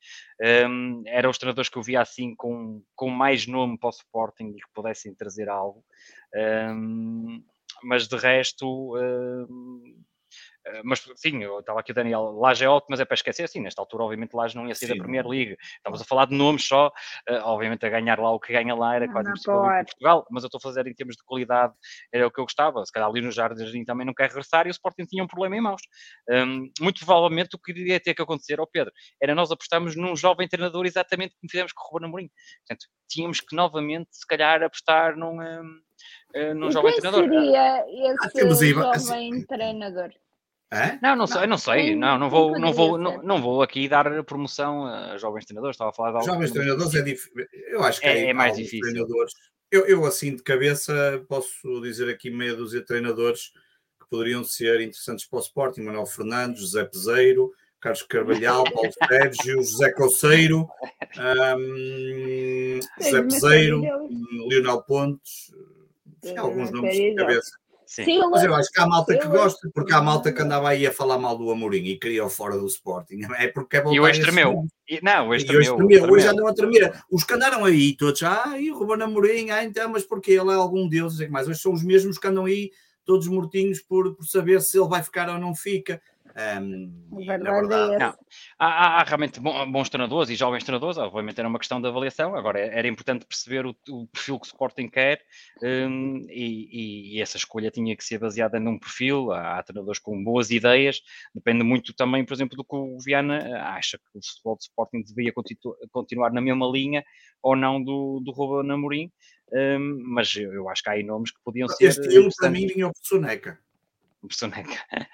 Eram os treinadores que eu via assim com mais nome para o Sporting e que pudessem trazer algo. Mas de resto... Mas sim, eu estava aqui o Daniel, Laje é ótimo, mas é para esquecer, assim, nesta altura obviamente Laje não ia sair da Premier League, estamos a falar de nomes só, obviamente a ganhar lá o que ganha lá era quase impossível em Portugal, mas eu estou a fazer em termos de qualidade, era o que eu gostava, se calhar ali no Jardim também não quer regressar e o Sporting tinha um problema em mãos. Muito provavelmente o que iria ter que acontecer, Pedro, era nós apostarmos num jovem treinador exatamente como fizemos com o Ruben Amorim, portanto tínhamos que novamente se calhar apostar num jovem treinador. Quem seria esse jovem treinador? É? Não vou aqui dar promoção a jovens treinadores, estava a falar de algo. Jovens treinadores é difícil, eu acho que é mais difícil. Treinadores. Eu assim de cabeça posso dizer aqui meia dúzia de treinadores que poderiam ser interessantes para o Sporting: Manuel Fernandes, José Peseiro, Carlos Carvalhal, Paulo Sérgio, José Coceiro, José Peseiro, Leonel Pontes, alguns nomes de cabeça. Sim. Mas eu acho que há malta que gosta, porque há malta que andava aí a falar mal do Amorim e queria-o fora do Sporting. É porque é bom. E hoje tremeu. Hoje andam a tremer. Os que andaram aí todos, e o Ruben Amorim, então, mas porque ele é algum deus, não sei o que mais. Hoje são os mesmos que andam aí todos mortinhos por saber se ele vai ficar ou não fica. Não. Há realmente bons treinadores e jovens treinadores, obviamente era uma questão de avaliação, agora era importante perceber o perfil que o Sporting quer e essa escolha tinha que ser baseada num perfil. Há treinadores com boas ideias, depende muito também, por exemplo, do que o Viana acha que o futebol do Sporting devia continuar na mesma linha ou não do Ruben Amorim, mas eu acho que há aí nomes que podiam ser... Para mim vinha o Soneca.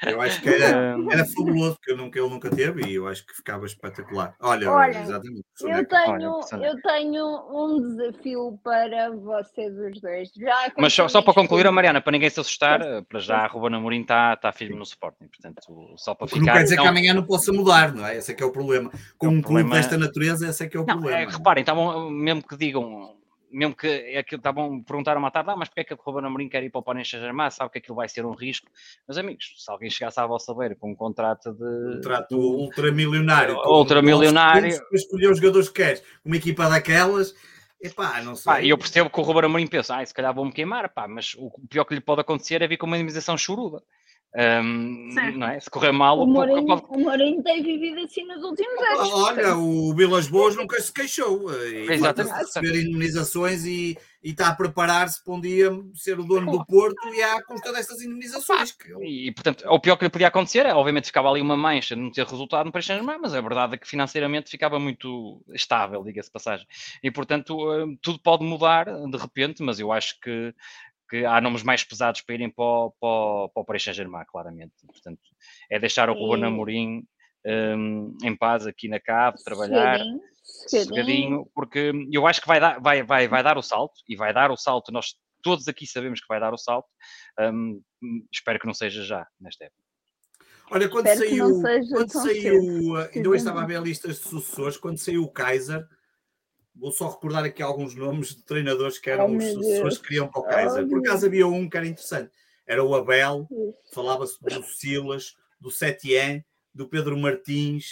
Eu acho que era fabuloso, porque ele nunca teve e eu acho que ficava espetacular. Olha exatamente. Eu tenho um desafio para vocês os dois. Mas só para concluir, a Mariana, para ninguém se assustar, para já a Ruben Amorim está firme no Sporting, portanto, só para ficar. Não quer dizer que amanhã não possa mudar, não é? Esse é que é o problema. Com um clube desta natureza, esse é que é o problema. Reparem, tá bom, mesmo que digam... Mesmo que aquilo, perguntaram-me à tarde, mas porque é que o Ruben Amorim quer ir para o Paris Saint-Germain? Sabe que aquilo vai ser um risco. Meus amigos, se alguém chegasse à vossa beira com um contrato de... Contrato ultramilionário. Para escolher os jogadores que queres. Uma equipa daquelas... não sei. Eu percebo que o Ruben Amorim pensa, se calhar vou-me queimar, mas o pior que lhe pode acontecer é vir com uma indemnização choruda. Não é? Se correr mal, o Mourinho tem vivido assim nos últimos anos. Olha, o Vilas Boas nunca se queixou. Exatamente. Receber indemnizações e está a preparar-se para um dia ser o dono do Porto e à custa destas indemnizações. E portanto, o pior que lhe podia acontecer é, obviamente, ficava ali uma mancha de não ter resultado no Paris Saint-Germain, mas a verdade é que financeiramente ficava muito estável, diga-se passagem. E portanto, tudo pode mudar de repente, mas eu acho que há nomes mais pesados para irem para o Paris Saint-Germain, claramente. Portanto, é deixar o Ruben Amorim em paz aqui na CAB, trabalhar sossegadinho, porque eu acho que vai dar o salto, e vai dar o salto, nós todos aqui sabemos que vai dar o salto. Espero que não seja já, nesta época. Olha, quando saiu, eu estava a ver listas de sucessores, quando saiu o Kaiser... Vou só recordar aqui alguns nomes de treinadores que eram os sucessores que queriam para o Kaiser. Por acaso havia um que era interessante. Era o Abel, falava-se do Silas, do Setien, do Pedro Martins.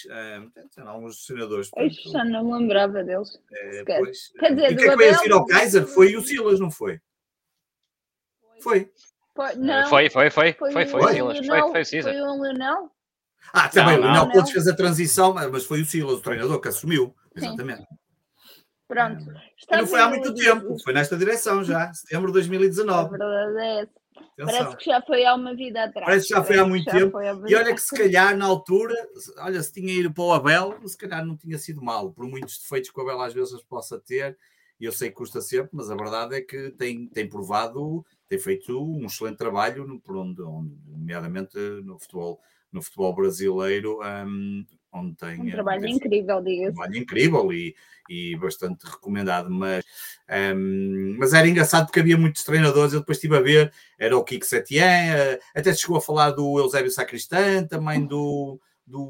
Eram alguns treinadores. Eu já não me lembrava deles. Quer dizer, o que é que veio a seguir ao Kaiser? Foi o Silas, não foi? Foi. Não. Foi o Silas. Foi o Leonel? Ah, também o Leonel Pontes fez a transição, mas foi o Silas, o treinador, que assumiu. Sim. Exatamente. Pronto. Não foi há muito tempo, foi nesta direção já, setembro de 2019. É. Parece que já foi há uma vida atrás. Parece que já foi há muito tempo. E olha que se calhar na altura, olha, se tinha ido para o Abel, se calhar não tinha sido mal, por muitos defeitos que o Abel às vezes possa ter, e eu sei que custa sempre, mas a verdade é que tem provado, tem feito um excelente trabalho, nomeadamente no futebol brasileiro, onde tem trabalho incrível, diga-se. Um trabalho incrível e bastante recomendado, mas era engraçado porque havia muitos treinadores, eu depois estive a ver, era o Kiko Setien, até chegou a falar do Eusébio Sacristán, também do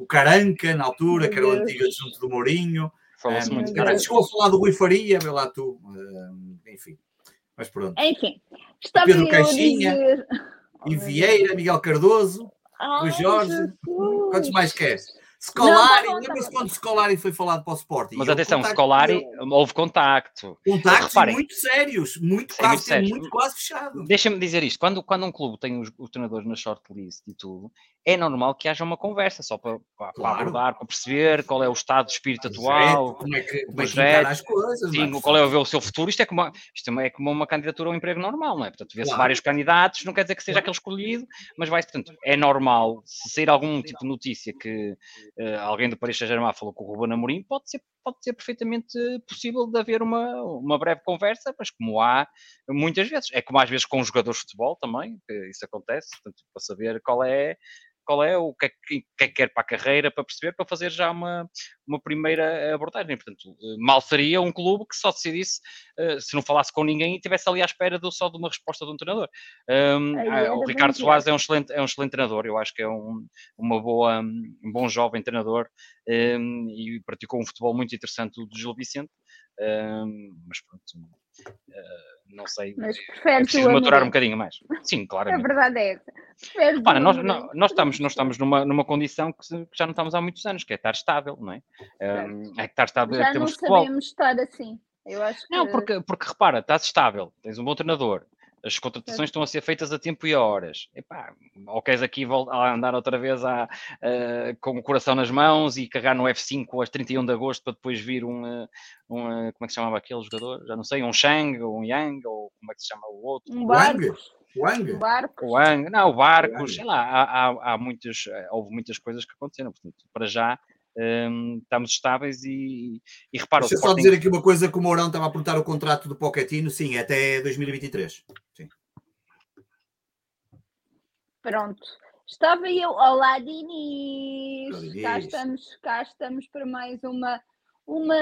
Caranca, na altura, que era o antigo adjunto do Mourinho, chegou a falar do Rui Faria, vê lá tu, enfim, mas pronto. Enfim, está Pedro Caixinha, dizer... e Vieira, Miguel Cardoso, o Jorge, Jesus. Quantos mais queres? Scolari, lembra-se quando Scolari foi falado para o Sporting? Mas atenção, Scolari, houve contacto. Contactos muito sérios, muito quase fechado. Deixa-me dizer isto, quando um clube tem os treinadores na shortlist e tudo, é normal que haja uma conversa, só para abordar, para perceber qual é o estado de espírito atual, como é que as coisas, sim, qual é o seu futuro, isto é como uma candidatura a um emprego normal, não é? Portanto, vê-se vários candidatos, não quer dizer que seja aquele escolhido, mas portanto, é normal, se sair algum tipo de notícia que... alguém do Paris Saint-Germain falou com o Ruben Amorim, pode ser perfeitamente possível de haver uma breve conversa, mas como há muitas vezes, é como às vezes com os jogadores de futebol também, que isso acontece, portanto, para saber qual é o que é que quer para a carreira, para perceber, para fazer já uma primeira abordagem. Portanto, mal seria um clube que só decidisse, se não falasse com ninguém, e estivesse ali à espera só de uma resposta de um treinador. O Ricardo Soares é um excelente treinador, eu acho que é um bom jovem treinador, e praticou um futebol muito interessante do Gil Vicente, mas pronto... não sei, mas preciso maturar um bocadinho mais. Sim, claro. A verdade é essa. Repara, nós estamos numa condição que já não estamos há muitos anos, que é estar estável, não é? É que estar estável, já temos futebol. Já não sabemos estar assim. Eu acho que... Não, porque repara, estás estável, tens um bom treinador, as contratações estão a ser feitas a tempo e a horas. Epá, ou queres aqui a andar outra vez com o coração nas mãos e carregar no F5 às 31 de agosto para depois vir como é que se chamava aquele jogador? Já não sei, um Shang, ou um Yang, ou como é que se chama o outro? O Barcos. Sei lá, houve muitas coisas que aconteceram, portanto, para já... estamos estáveis e repara... Deixa só dizer aqui uma coisa, que o Mourão estava a apontar o contrato do Pochettino, sim, até 2023. Sim. Pronto. Estava eu... Olá, Dinis! Cá estamos para mais uma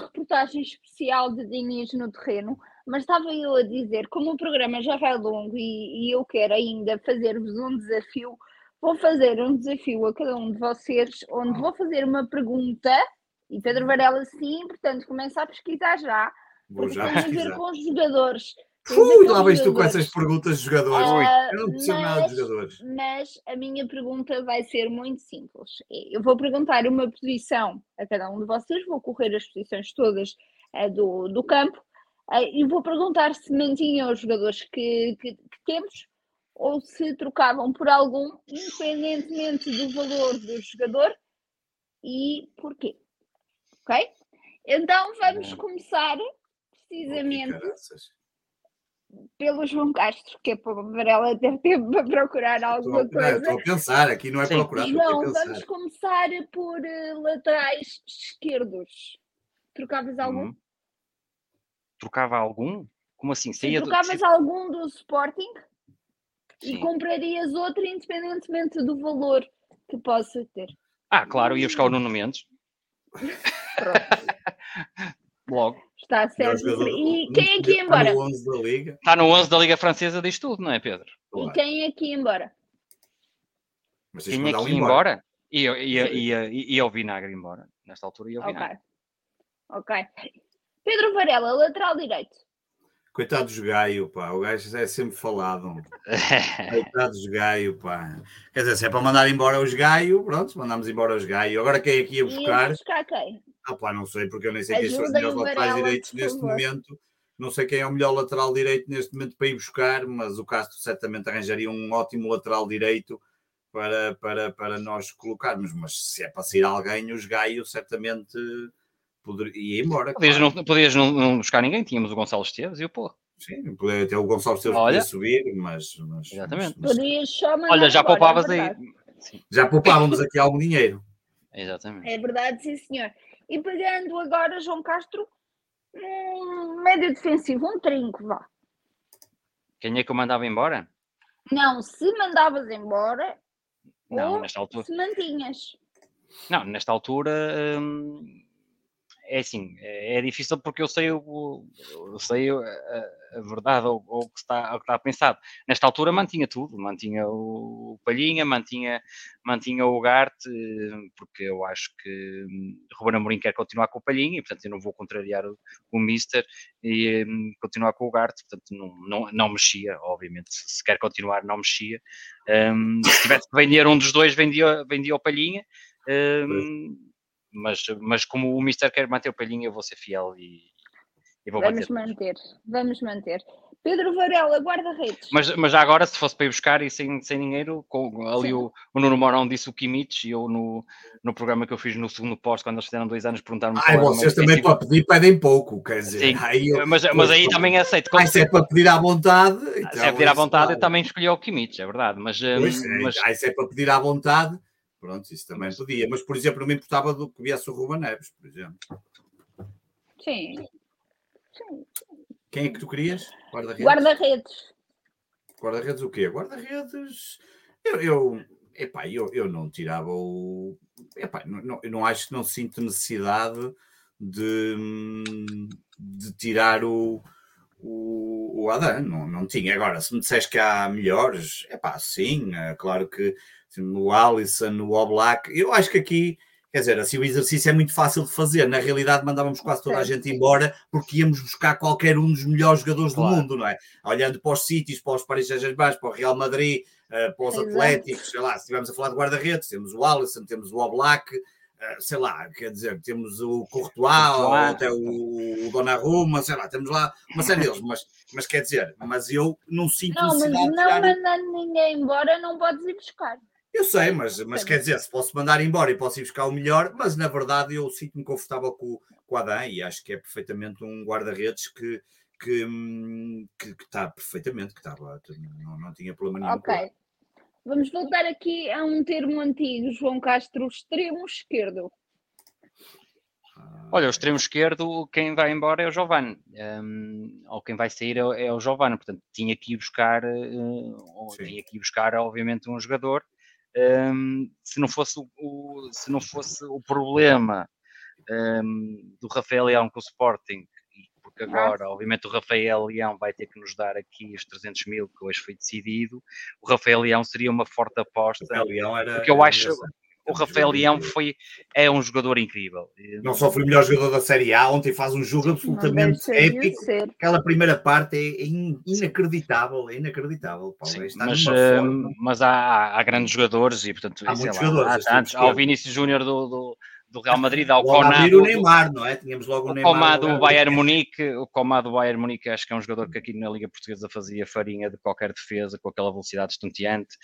reportagem especial de Dinis no terreno, mas estava eu a dizer, como o programa já vai longo e eu quero ainda fazer-vos um desafio. Vou fazer um desafio a cada um de vocês, onde vou fazer uma pergunta, e Pedro Varela sim, portanto, começa a pesquisar já, porque tem a ver com os jogadores. Lá vens tu com essas perguntas de jogadores. Eu não percebo nada de jogadores. Mas a minha pergunta vai ser muito simples. Eu vou perguntar uma posição a cada um de vocês, vou correr as posições todas do campo, e vou perguntar se mantinham os jogadores que temos, ou se trocavam por algum, independentemente do valor do jogador, e porquê. Ok? Então vamos começar precisamente pelo João Castro, que é para o Varela ter tempo para procurar alguma coisa. Estou a pensar, aqui não é procurar. Não, vamos começar por laterais esquerdos. Trocavas algum? Trocava algum? Como assim? Trocavas algum do Sporting? Sim. E comprarias outro independentemente do valor que possa ter. Ah, claro, ia buscar o Nuno Mendes. Pronto. Logo. Está certo. E quem é que ia embora? Está no 11 da Liga Francesa, diz tudo, não é, Pedro? Claro. E quem é que ia embora? Mas quem é que ia embora? Ia o Vinagre embora. Nesta altura ia o Vinagre. Ok. Pedro Varela, lateral direito. Coitado dos Gaio, pá. O gajo é sempre falado. Coitado dos Gaio, pá. Quer dizer, se é para mandar embora os Gaio, pronto, mandamos embora os Gaio. Agora quem é que ia buscar? Ia buscar quem? Ah, pá, não sei, porque eu nem sei quem são os melhores laterais direitos neste momento. Não sei quem é o melhor lateral direito neste momento para ir buscar, mas o Castro certamente arranjaria um ótimo lateral direito para nós colocarmos. Mas se é para sair alguém, os Gaio certamente poderia ir embora. Podias não buscar ninguém, tínhamos o Gonçalo Esteves e o Pô. Sim, poderia ter o Gonçalo Esteves para subir, mas exatamente. Olha, já poupavas aí. Sim. Já poupávamos aqui algum dinheiro. Exatamente. É verdade, sim, senhor. E pegando agora João Castro, médio defensivo, um trinco, vá. Quem é que eu mandava embora? Não, se mandavas embora, não, nesta altura, se mantinhas. Não, nesta altura é assim, é difícil porque eu sei a verdade ou o que está pensado. Nesta altura mantinha tudo, mantinha o Palhinha, mantinha o Ugarte, porque eu acho que Ruben Amorim quer continuar com o Palhinha e, portanto, eu não vou contrariar o Mister e continuar com o Ugarte, portanto, não mexia, obviamente, se quer continuar não mexia. Se tivesse que vender um dos dois, vendia o Palhinha. Mas como o Mister quer manter o Palhinha, eu vou ser fiel e vou vamos manter. Pedro Varela, guarda-redes. Mas já agora, se fosse para ir buscar e sem dinheiro, ali o Nuno Mourão disse o Kimmich, e eu no programa que eu fiz no segundo posto, quando eles fizeram 2 anos, perguntaram-me... vocês também para pedir pedem pouco, quer dizer... Sim, mas aí também aceito. Se é para pedir à vontade... Então, se é pedir à vontade, eu também escolhi o Kimmich, é verdade, mas se é para pedir à vontade... Pronto, isso também podia. Mas, por exemplo, não me importava do que viesse o Ruben Neves, por exemplo. Sim. Quem é que tu querias? Guarda-redes o quê? Guarda-redes... Eu não tirava o... eu não acho que não sinto necessidade de tirar o Adam. Não tinha. Agora, se me disseres que há melhores, sim, é claro que... no Alisson, no Oblak, eu acho que aqui, quer dizer, assim o exercício é muito fácil de fazer, na realidade mandávamos quase toda a gente embora porque íamos buscar qualquer um dos melhores jogadores do mundo, não é? Olhando para os Cities, para os Paris Saint-Germain, para o Real Madrid, para os Atléticos, sei lá, se estivermos a falar de guarda-redes, temos o Alisson, temos o Oblak, sei lá, quer dizer, temos o Courtois, ou até o Donnarumma, sei lá, temos lá uma série deles, mas quer dizer, mas eu não sinto necessidade. Não, mas não mandando ninguém embora não podes ir buscar. Eu sei, mas quer dizer, se posso mandar embora e posso ir buscar o melhor, mas na verdade eu sinto-me confortável com o Adam e acho que é perfeitamente um guarda-redes que está perfeitamente, que estava, não tinha problema nenhum. Ok, vamos voltar aqui a um termo antigo, João Castro, extremo esquerdo. Olha, o extremo esquerdo, quem vai embora é o Giovane, ou quem vai sair é o Giovane, portanto tinha que ir buscar, obviamente um jogador, se não fosse o problema do Rafael Leão com o Sporting, porque agora obviamente o Rafael Leão vai ter que nos dar aqui os 300 mil que hoje foi decidido, o Rafael Leão seria uma forte aposta, porque eu acho... O Rafael Leão é um jogador incrível. Não só foi o melhor jogador da Série A, ontem faz um jogo absolutamente épico. Aquela primeira parte é inacreditável, Paulo. Sim, está mas há grandes jogadores e, portanto, há muitos jogadores. Há o Vinícius Júnior do Real Madrid, há o Koná. O Neymar, não é? Tínhamos logo o Neymar. O Koná do Bayern Munique, acho que é um jogador que aqui na Liga Portuguesa fazia farinha de qualquer defesa, com aquela velocidade estonteante.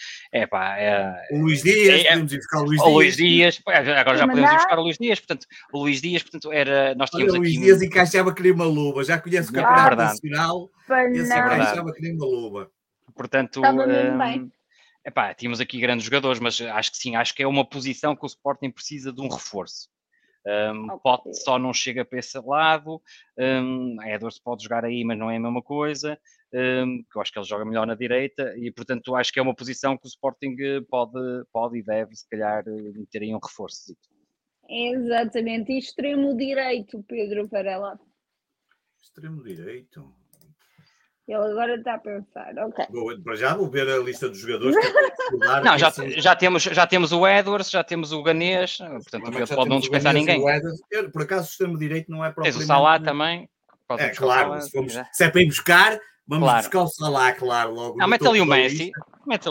O Luís Dias, podemos ir buscar o Luís Dias. Agora já podemos ir buscar o Luís Dias, portanto, era... Nós tínhamos aqui... O Luís Dias encaixava que nem uma luva, já conhece o Campeonato Nacional, esse encaixava que nem uma luva. Portanto... tínhamos aqui grandes jogadores, mas acho que sim, acho que é uma posição que o Sporting precisa de um reforço. Pode só não chega para esse lado, a Edwards pode jogar aí, mas não é a mesma coisa, eu acho que ele joga melhor na direita e, portanto, acho que é uma posição que o Sporting pode e deve, se calhar, meter aí um reforço. Exatamente. E extremo direito, Pedro Varela? Extremo direito... Ele agora está a pensar, ok. Vou ver a lista dos jogadores. Já temos o Edwards, já temos o Ganês, portanto pode não dispensar ninguém. Por acaso o extremo-direito não é propriamente... Tens o Salah também. É, claro, se é para ir buscar, vamos buscar o Salah, claro. Logo não, mete ali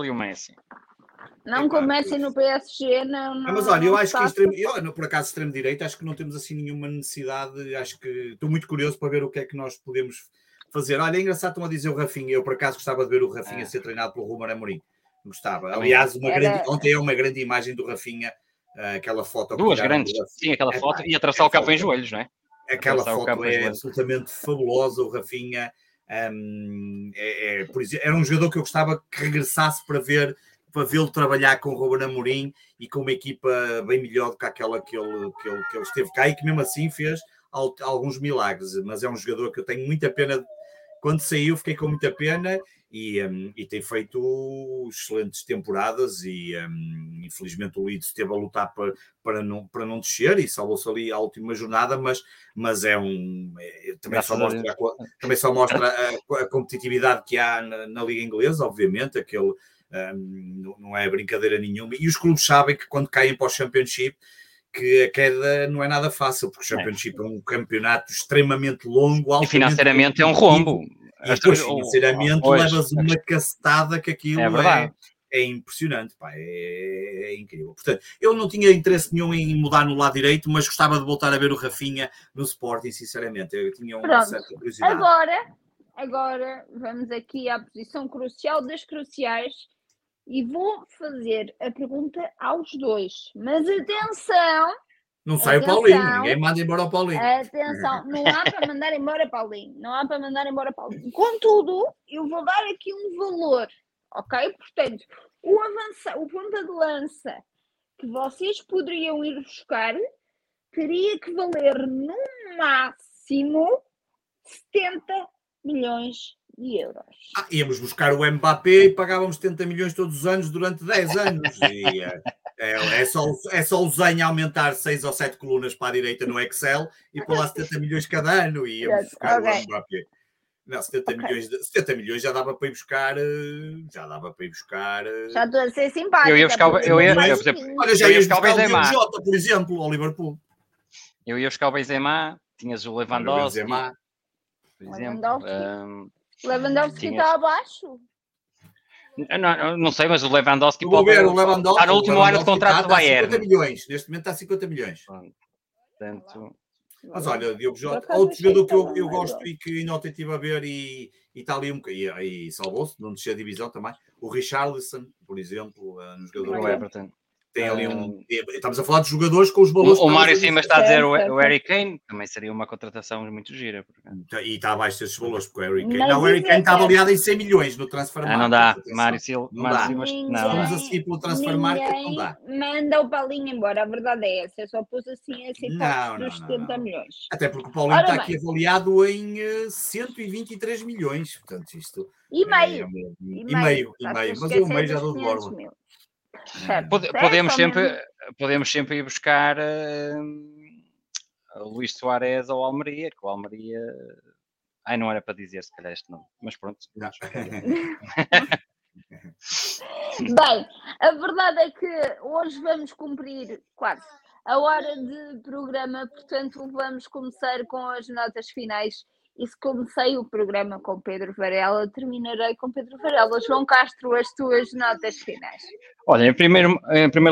o Messi. Não comece no PSG, não. Mas olha, eu acho que por acaso extremo-direito, acho que não temos assim nenhuma necessidade, acho que estou muito curioso para ver o que é que nós podemos... fazer. Olha, é engraçado, estão a dizer o Rafinha. Eu, por acaso, gostava de ver o Rafinha ser treinado pelo Ruben Amorim. Gostava. Aliás, ontem é uma grande imagem do Rafinha, aquela foto. Duas grandes. Sim, aquela foto e atravessar o cabo em joelhos, não é? Aquela foto é absolutamente fabulosa. O Rafinha, por exemplo, era um jogador que eu gostava que regressasse para ver, para vê-lo trabalhar com o Ruben Amorim e com uma equipa bem melhor do que aquela que ele esteve cá e que mesmo assim fez alguns milagres. Mas é um jogador que eu tenho muita pena. Quando saiu, fiquei com muita pena e tem feito excelentes temporadas e, infelizmente, o Leeds esteve a lutar para não descer e salvou-se ali à última jornada, mas é um... Também só mostra a competitividade que há na Liga Inglesa, obviamente, aquele... não é brincadeira nenhuma, e os clubes sabem que quando caem para o Championship que a queda não é nada fácil, porque o Championship é um campeonato extremamente longo, altamente, e financeiramente é um rombo, e depois, financeiramente levas uma cacetada que aquilo é impressionante, pá, é incrível. Portanto, eu não tinha interesse nenhum em mudar no lado direito, mas gostava de voltar a ver o Rafinha no Sporting, sinceramente, eu tinha uma certa curiosidade. Agora vamos aqui à posição crucial das cruciais. E vou fazer a pergunta aos dois. Mas atenção... Não sai o Paulinho. Ninguém manda embora o Paulinho. Atenção. Não há para mandar embora o Paulinho. Contudo, eu vou dar aqui um valor. Ok? Portanto, o ponta de lança que vocês poderiam ir buscar teria que valer no máximo 70 milhões de euros. Íamos buscar o Mbappé e pagávamos 70 milhões todos os anos durante 10 anos. E, é só o Zenha aumentar 6 ou 7 colunas para a direita no Excel e pôr lá 70 milhões cada ano e íamos buscar o Mbappé. Não, 70 milhões já dava para ir buscar. Já estou a ser simpática. Eu ia buscar o Benzema. O Jota, por exemplo, ao Liverpool. Eu ia buscar o Benzema, tinhas o Lewandowski. Por exemplo, Lewandowski está abaixo? Não sei, mas o Lewandowski pode estar no último ano de contrato do Bayern. 50 milhões. Neste momento está a 50 milhões. Portanto... Mas olha, Diogo Jota, outro jogador que eu gosto e que ainda ontem estive a ver e está ali um bocadinho. E salvou-se, não desceu a divisão também. O Richarlison, por exemplo, no jogador do Everton. Tem ali Estamos a falar de jogadores com os valores... O Mário Simas está a dizer o Harry Kane. Também seria uma contratação muito gira. Porque... E está abaixo desses valores, porque o Harry Kane... Não, o Harry Kane está avaliado em 100 milhões no Transfermarkt. Não dá. Mário Simas... Estamos a seguir pelo Transfermarkt, não dá. Manda o Paulinho embora. A verdade é essa. Eu só pus assim a citar dos 70 milhões. Até porque o Paulinho está aqui avaliado em 123 milhões. Portanto, isto... E meio. Mas o meio já dou de borla. Podemos sempre ir buscar Luís Soares ou Almeria, que o Almeria... não era para dizer, se calhar este não, mas pronto. Bem, a verdade é que hoje vamos cumprir quase a hora de programa, portanto vamos começar com as notas finais. E se comecei o programa com Pedro Varela, terminarei com Pedro Varela. João Castro, as tuas notas finais. Olha, em primeiro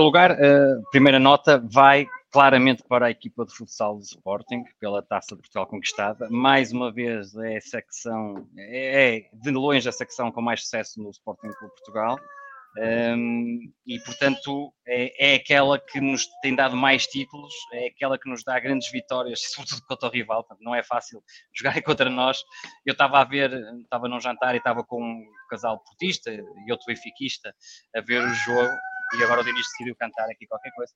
lugar, a primeira nota vai claramente para a equipa de futsal do Sporting, pela Taça de Portugal conquistada. Mais uma vez, é de longe a secção com mais sucesso no Sporting Clube Portugal. E, portanto, é aquela que nos tem dado mais títulos, é aquela que nos dá grandes vitórias, sobretudo contra o rival. Portanto, não é fácil jogar contra nós. Eu estava num jantar e estava com um casal portista e outro benfiquista a ver o jogo, e agora o Dinis decidiu cantar aqui qualquer coisa.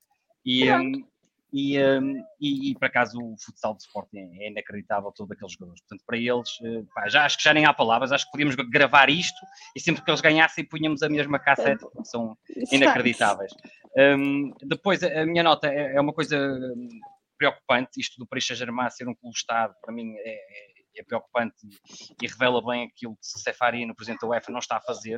E por acaso o futsal do Sporting é inacreditável, todo aqueles jogadores. Portanto, para eles, acho que já nem há palavras, acho que podíamos gravar isto e sempre que eles ganhassem punhamos a mesma cassete, porque são inacreditáveis. Depois, a minha nota é uma coisa preocupante, isto do Paris Saint-Germain ser um clube-estado, para mim é preocupante e revela bem aquilo que Ceferino, presidente da UEFA, não está a fazer,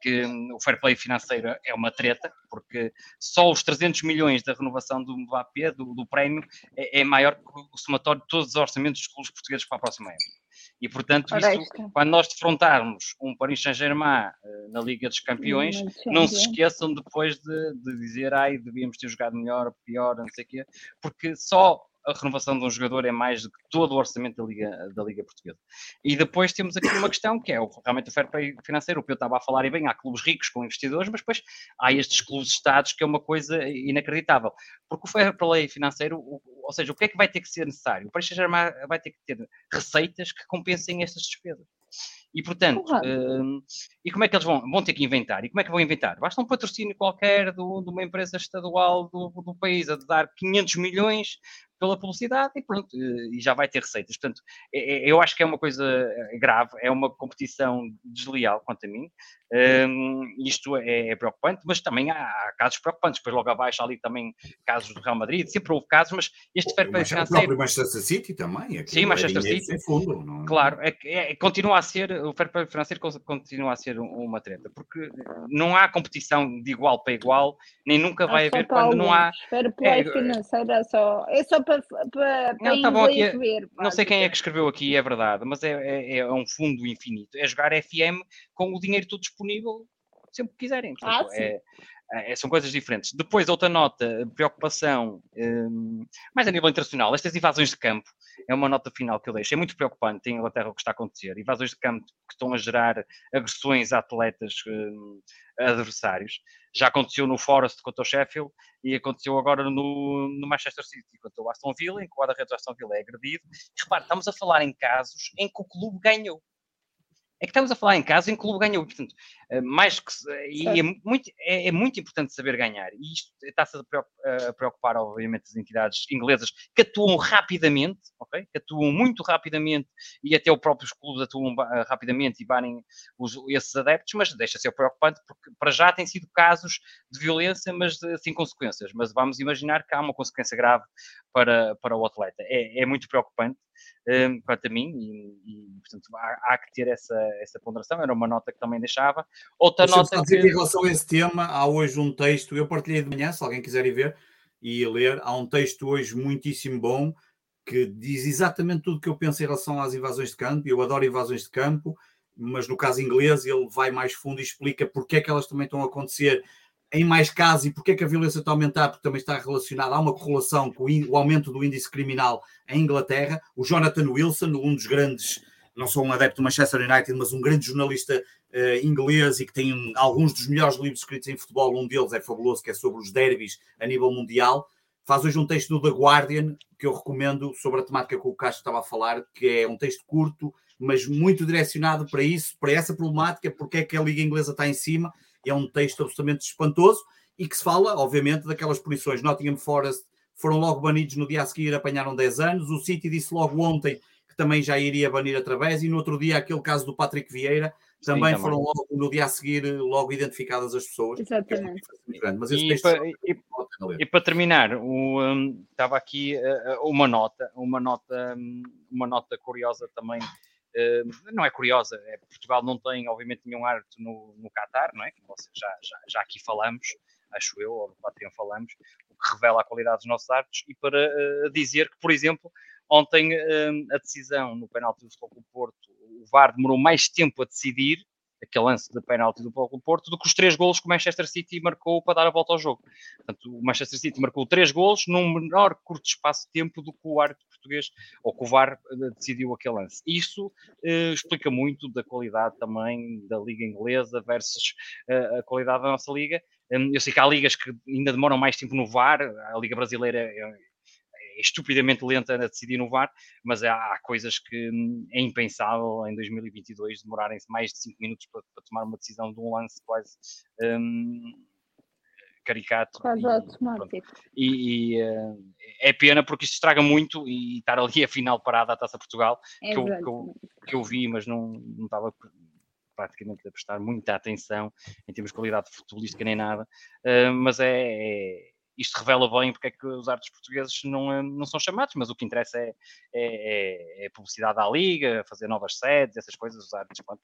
que o fair play financeiro é uma treta, porque só os 300 milhões da renovação do Mbappé, do prémio, é maior que o somatório de todos os orçamentos dos clubes portugueses para a próxima época. E, portanto, quando nós defrontarmos um Paris Saint-Germain na Liga dos Campeões, não se esqueçam depois de dizer, devíamos ter jogado melhor, pior, não sei o quê, porque só a renovação de um jogador é mais do que todo o orçamento da Liga Portuguesa. E depois temos aqui uma questão que é realmente o fair play financeiro, o que eu estava a falar, e bem, há clubes ricos com investidores, mas depois há estes clubes-estados que é uma coisa inacreditável. Porque o fair play financeiro, ou seja, o que é que vai ter que ser necessário? O Paris Saint-Germain vai ter que ter receitas que compensem estas despesas. E, portanto, e como é que eles vão ter que inventar? E como é que vão inventar? Basta um patrocínio qualquer de uma empresa estadual do país a dar 500 milhões pela publicidade e pronto, e já vai ter receitas. Portanto, eu acho que é uma coisa grave, é uma competição desleal, quanto a mim. Isto é preocupante, mas também há casos preocupantes. Depois logo abaixo ali também casos do Real Madrid, sempre houve casos, mas este fair play financeiro... O próprio Manchester City também. Sim, Manchester City. Fundo, não? Claro, continua a ser, o fair play financeiro continua a ser uma treta, porque não há competição de igual para igual, nem nunca vai haver quando não há... Fair play financeiro é só para tá bom, é, ver. Não sei quem é que escreveu aqui, é verdade, mas é um fundo infinito. É jogar FM com o dinheiro todo disponível sempre que quiserem. Portanto, são coisas diferentes. Depois, outra nota, preocupação, mais a nível internacional, estas invasões de campo, é uma nota final que eu deixo, é muito preocupante em Inglaterra o que está a acontecer. Invasões de campo que estão a gerar agressões a atletas adversários. Já aconteceu no Forest contra o Sheffield e aconteceu agora no Manchester City contra o Aston Villa, em que o guarda-redes do Aston Villa é agredido. E, repare, estamos a falar em casos em que o clube ganhou. É que estamos a falar em casos em que o clube ganhou. Portanto, é muito importante saber ganhar. E isto está-se a preocupar, obviamente, as entidades inglesas que atuam rapidamente, okay? Que atuam muito rapidamente e até os próprios clubes atuam rapidamente e batem esses adeptos, mas deixa ser preocupante porque para já têm sido casos de violência, mas sem consequências. Mas vamos imaginar que há uma consequência grave para o atleta. É muito preocupante. Quanto a mim, e portanto há que ter essa ponderação, era uma nota que também deixava. Outra nota que... Em relação a esse tema, há hoje um texto, eu partilhei de manhã, se alguém quiser ir ver e ler, há um texto hoje muitíssimo bom, que diz exatamente tudo o que eu penso em relação às invasões de campo. Eu adoro invasões de campo, mas no caso inglês ele vai mais fundo e explica porque é que elas também estão a acontecer em mais casos e porque é que a violência está a aumentar, porque também está relacionada, há uma correlação com o aumento do índice criminal em Inglaterra. O Jonathan Wilson, um dos grandes, não só um adepto do Manchester United, mas um grande jornalista inglês e que tem alguns dos melhores livros escritos em futebol, um deles é fabuloso, que é sobre os derbys a nível mundial, faz hoje um texto do The Guardian, que eu recomendo, sobre a temática que o Castro estava a falar, que é um texto curto, mas muito direcionado para isso, para essa problemática, porque é que a Liga Inglesa está em cima. É um texto absolutamente espantoso e que se fala, obviamente, daquelas punições. Nottingham Forest foram logo banidos no dia a seguir, apanharam 10 anos. O City disse logo ontem que também já iria banir através. E no outro dia, aquele caso do Patrick Vieira, também foram logo, no dia a seguir, logo identificadas as pessoas. Exatamente. Mas esse texto... E para terminar, estava aqui uma nota curiosa também. Não é curiosa, Portugal não tem, obviamente, nenhum árbitro no Qatar, não é? Como já aqui falamos, acho eu, ou no Patreon falamos, o que revela a qualidade dos nossos árbitros. E para dizer que, por exemplo, ontem a decisão no penalti do Futebol Clube do Porto, o VAR demorou mais tempo a decidir aquele lance de penalti do Futebol Clube do Porto do que os 3 golos que o Manchester City marcou para dar a volta ao jogo. Portanto, o Manchester City marcou 3 golos num menor curto espaço de tempo do que o árbitro português, ou que o VAR decidiu aquele lance. Isso explica muito da qualidade também da Liga Inglesa versus a qualidade da nossa Liga. Eu sei que há ligas que ainda demoram mais tempo no VAR, a Liga Brasileira é estupidamente lenta a decidir no VAR, mas há coisas que é impensável em 2022 demorarem-se mais de 5 minutos para tomar uma decisão de um lance quase... caricato. É pena porque isto estraga muito e estar ali a final parada à Taça Portugal, que eu vi, mas não estava praticamente a prestar muita atenção em termos de qualidade futebolística nem nada, mas isto revela bem porque é que os árbitros portugueses não são chamados, mas o que interessa é publicidade à Liga, fazer novas sedes, essas coisas. Os árbitros, pronto,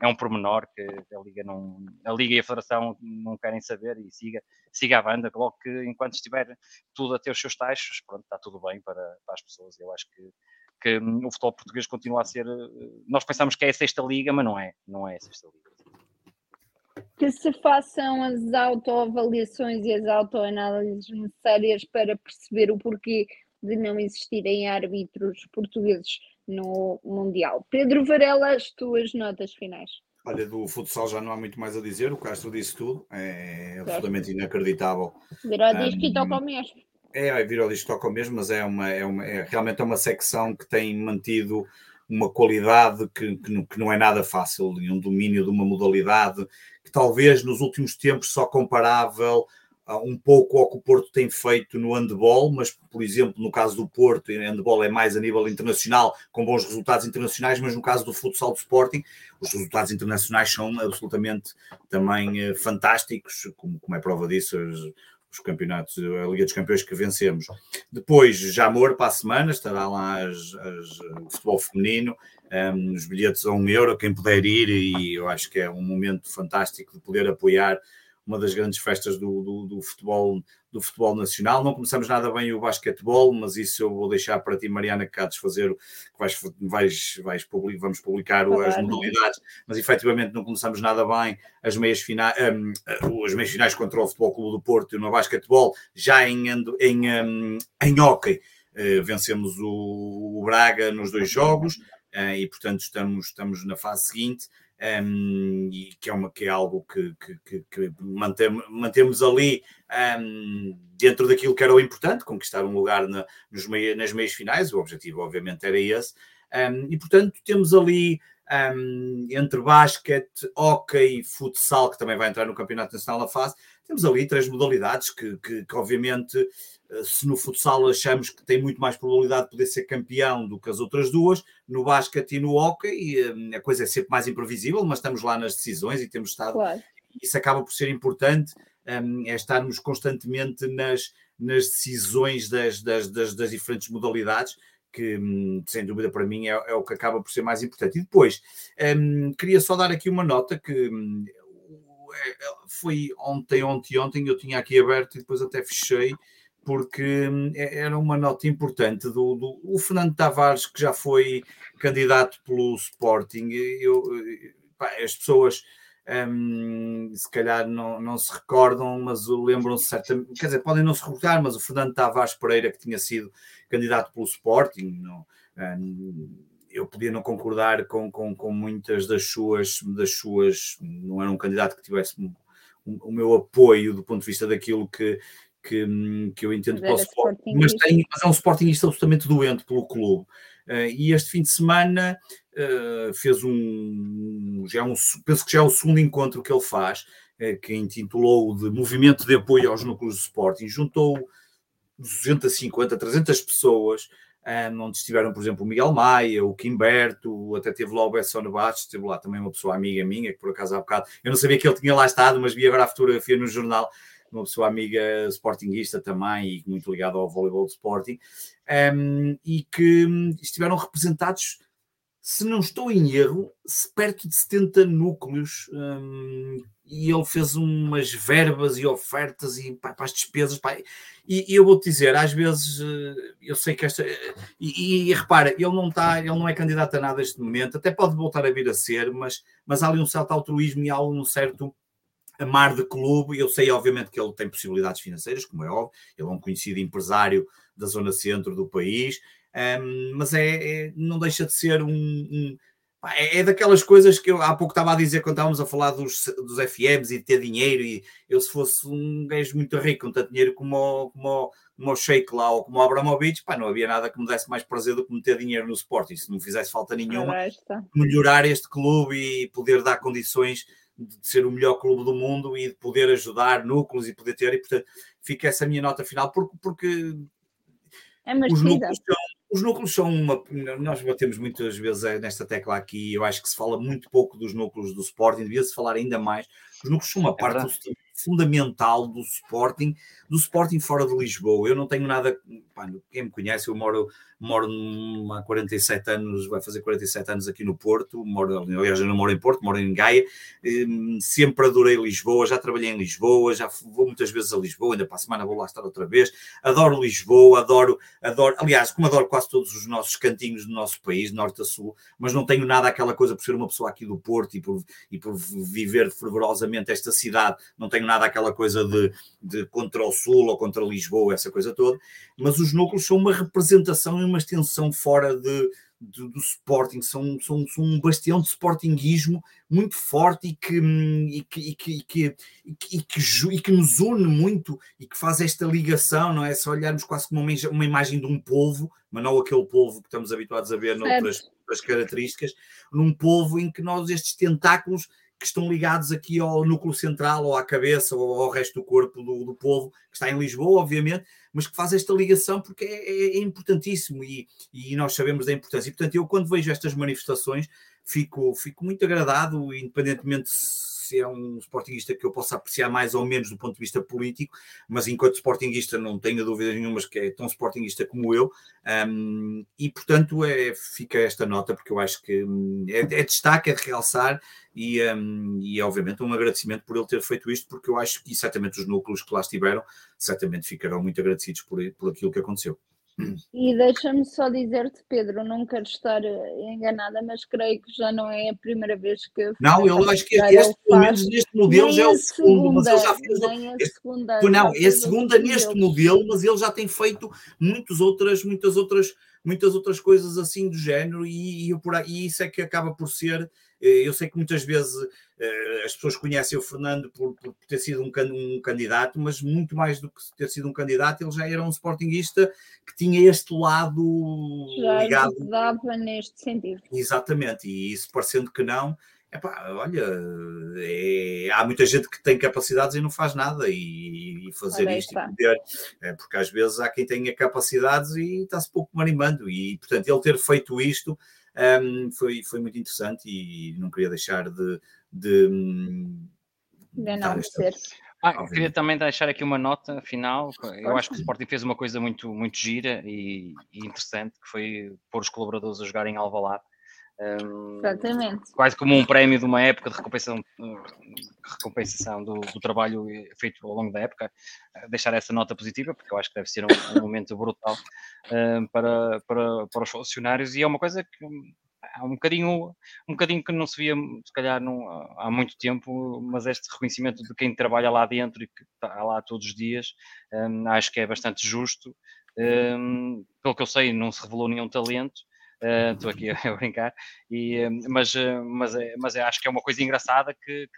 é um pormenor que a Liga e a Federação não querem saber, e siga a banda, logo que enquanto estiver tudo a ter os seus taxos, pronto, está tudo bem para as pessoas. Eu acho que o futebol português continua a ser... Nós pensamos que é a sexta liga, mas não é a sexta liga. Que se façam as autoavaliações e as autoanálises necessárias para perceber o porquê de não existirem árbitros portugueses no Mundial. Pedro Varela, as tuas notas finais. Olha, do futsal já não há muito mais a dizer, o Castro disse tudo, é absolutamente inacreditável. Virou o disco e toca ao mesmo. Virou o disco e toca ao mesmo, mas realmente é uma secção que tem mantido uma qualidade que não é nada fácil, e um domínio de uma modalidade que talvez nos últimos tempos só comparável um pouco ao que o Porto tem feito no handball, mas, por exemplo, no caso do Porto, o handball é mais a nível internacional, com bons resultados internacionais, mas no caso do futsal do Sporting, os resultados internacionais são absolutamente também fantásticos, como é prova disso os campeonatos, a Liga dos Campeões que vencemos. Depois, Jamor, para a semana, estará lá o futebol feminino, os bilhetes a €1, quem puder ir, e eu acho que é um momento fantástico de poder apoiar uma das grandes festas do futebol nacional. Não começamos nada bem o basquetebol, mas isso eu vou deixar para ti, Mariana, que cá desfazer, que vamos publicar as modalidades, mas efetivamente não começamos nada bem as meias finais contra o Futebol Clube do Porto no basquetebol. Já em hóquei, vencemos o Braga nos 2 jogos, e portanto estamos na fase seguinte. E que é algo que mantemos ali dentro daquilo que era o importante, conquistar um lugar nas meias finais. O objetivo obviamente era esse, e portanto temos ali entre basquete, hóquei, futsal, que também vai entrar no Campeonato Nacional da Fase, temos ali 3 modalidades que obviamente, se no futsal achamos que tem muito mais probabilidade de poder ser campeão do que as outras 2, no basquete e no hóquei a coisa é sempre mais imprevisível, mas estamos lá nas decisões e temos estado... Claro. Isso acaba por ser importante, é estarmos constantemente nas decisões das diferentes modalidades, que sem dúvida para mim é o que acaba por ser mais importante. E depois, queria só dar aqui uma nota que... foi ontem, eu tinha aqui aberto e depois até fechei, porque era uma nota importante do Fernando Tavares, que já foi candidato pelo Sporting. As pessoas se calhar não se recordam, mas lembram-se certamente, quer dizer, podem não se recordar, mas o Fernando Tavares Pereira, que tinha sido candidato pelo Sporting, eu podia não concordar com muitas das suas, não era um candidato que tivesse o meu apoio do ponto de vista daquilo que eu entendo para o Sporting, mas é um Sportingista absolutamente doente pelo clube. E este fim de semana fez penso que já é o segundo encontro que ele faz, que intitulou de Movimento de Apoio aos Núcleos do Sporting, juntou 250, 300 pessoas, onde estiveram, por exemplo, o Miguel Maia, o Quimberto, até teve lá o Bessone Bastos, esteve lá também uma pessoa amiga minha, que por acaso há bocado, eu não sabia que ele tinha lá estado, mas vi agora a fotografia no jornal, uma pessoa amiga sportinguista também, e muito ligada ao voleibol de Sporting, e que estiveram representados, se não estou em erro, perto de 70 núcleos, e ele fez umas verbas e ofertas e para as despesas, e eu vou-te dizer, às vezes eu sei que repara, ele não é candidato a nada neste momento, até pode voltar a vir a ser, mas há ali um certo altruísmo e há um certo amar de clube. Eu sei obviamente que ele tem possibilidades financeiras, como é óbvio, ele é um conhecido empresário da zona centro do país, mas não deixa de ser é daquelas coisas que eu há pouco estava a dizer quando estávamos a falar dos FMs e de ter dinheiro, e eu se fosse um gajo muito rico, com tanto dinheiro como o Sheik lá ou como o Abramovich, não havia nada que me desse mais prazer do que meter dinheiro no Sporting, se não fizesse falta nenhuma, melhorar este clube e poder dar condições de ser o melhor clube do mundo e de poder ajudar núcleos e poder ter, e portanto fica essa minha nota final, porque os núcleos são uma... Nós batemos muitas vezes nesta tecla aqui, eu acho que se fala muito pouco dos núcleos do Sporting, devia-se falar ainda mais. Os núcleos são uma parte fundamental do Sporting fora de Lisboa. Eu não tenho nada... Quem me conhece, eu moro há 47 anos, vai fazer 47 anos aqui no Porto, aliás eu não moro em Porto, moro em Gaia, sempre adorei Lisboa, já trabalhei em Lisboa, já vou muitas vezes a Lisboa, ainda para a semana vou lá estar outra vez, adoro Lisboa, adoro, aliás, como adoro quase todos os nossos cantinhos do nosso país, norte a sul, mas não tenho nada aquela coisa por ser uma pessoa aqui do Porto e por viver fervorosamente esta cidade, não tenho nada aquela coisa de contra o sul ou contra Lisboa, essa coisa toda, mas os os núcleos são uma representação e uma extensão fora do Sporting, são um bastião de sportinguismo muito forte e que nos une muito e que faz esta ligação, não é? Se olharmos quase como uma imagem de um polvo, mas não aquele polvo que estamos habituados a ver noutras características, num polvo em que nós, estes tentáculos que estão ligados aqui ao núcleo central, ou à cabeça, ou ao resto do corpo do povo, que está em Lisboa, obviamente, mas que faz esta ligação porque é importantíssimo e nós sabemos da importância. E, portanto, eu quando vejo estas manifestações fico muito agradado, independentemente se é um sportinguista que eu possa apreciar mais ou menos do ponto de vista político, mas enquanto sportinguista não tenho dúvidas nenhuma que é tão sportinguista como eu, e portanto fica esta nota, porque eu acho que é destaque, é de realçar e obviamente um agradecimento por ele ter feito isto, porque eu acho que certamente os núcleos que lá estiveram certamente ficarão muito agradecidos por aquilo que aconteceu. E deixa-me só dizer-te, Pedro, não quero estar enganada, mas creio que já não é a primeira vez que... Não, eu acho que este, pelo menos neste modelo, já é o segundo, mas ele já fez... Não, é a segunda neste modelo, mas ele já tem feito muitas outras coisas assim do género e isso é que acaba por ser... Eu sei que muitas vezes as pessoas conhecem o Fernando por ter sido um candidato, mas muito mais do que ter sido um candidato, ele já era um sportinguista que tinha este lado já ligado. Já dava neste sentido. Exatamente, e isso parecendo que não, há muita gente que tem capacidades e não faz nada, e fazer isto e poder, porque às vezes há quem tenha capacidades e está-se pouco marimando, e portanto ele ter feito isto foi muito interessante e não queria deixar de não ser. Queria também deixar aqui uma nota final. Eu acho que o Sporting fez uma coisa muito, muito gira e interessante, que foi pôr os colaboradores a jogar em Alvalade. Exatamente. Quase como um prémio de uma época de recompensação do trabalho feito ao longo da época. Deixar essa nota positiva, porque eu acho que deve ser um momento brutal para os funcionários, e é uma coisa que há um bocadinho que não se via, se calhar, há muito tempo, mas este reconhecimento de quem trabalha lá dentro e que está lá todos os dias, acho que é bastante justo. Pelo que eu sei, não se revelou nenhum talento. Estou aqui a brincar, mas acho que é uma coisa engraçada que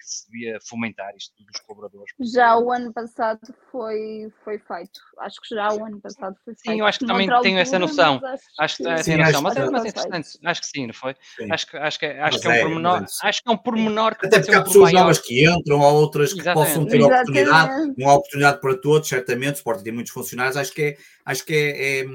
se devia fomentar isto dos colaboradores. Já o ano passado foi feito. Acho que já o ano passado foi feito. Sim, eu acho que também tenho essa noção. Mas é interessante. Acho que sim, não foi? Sim. Acho que é um pormenor que... Até porque há pessoas novas que entram, há outras que possam ter oportunidade. Não há oportunidade para todos, certamente. O Sporting tem muitos funcionários. Acho que é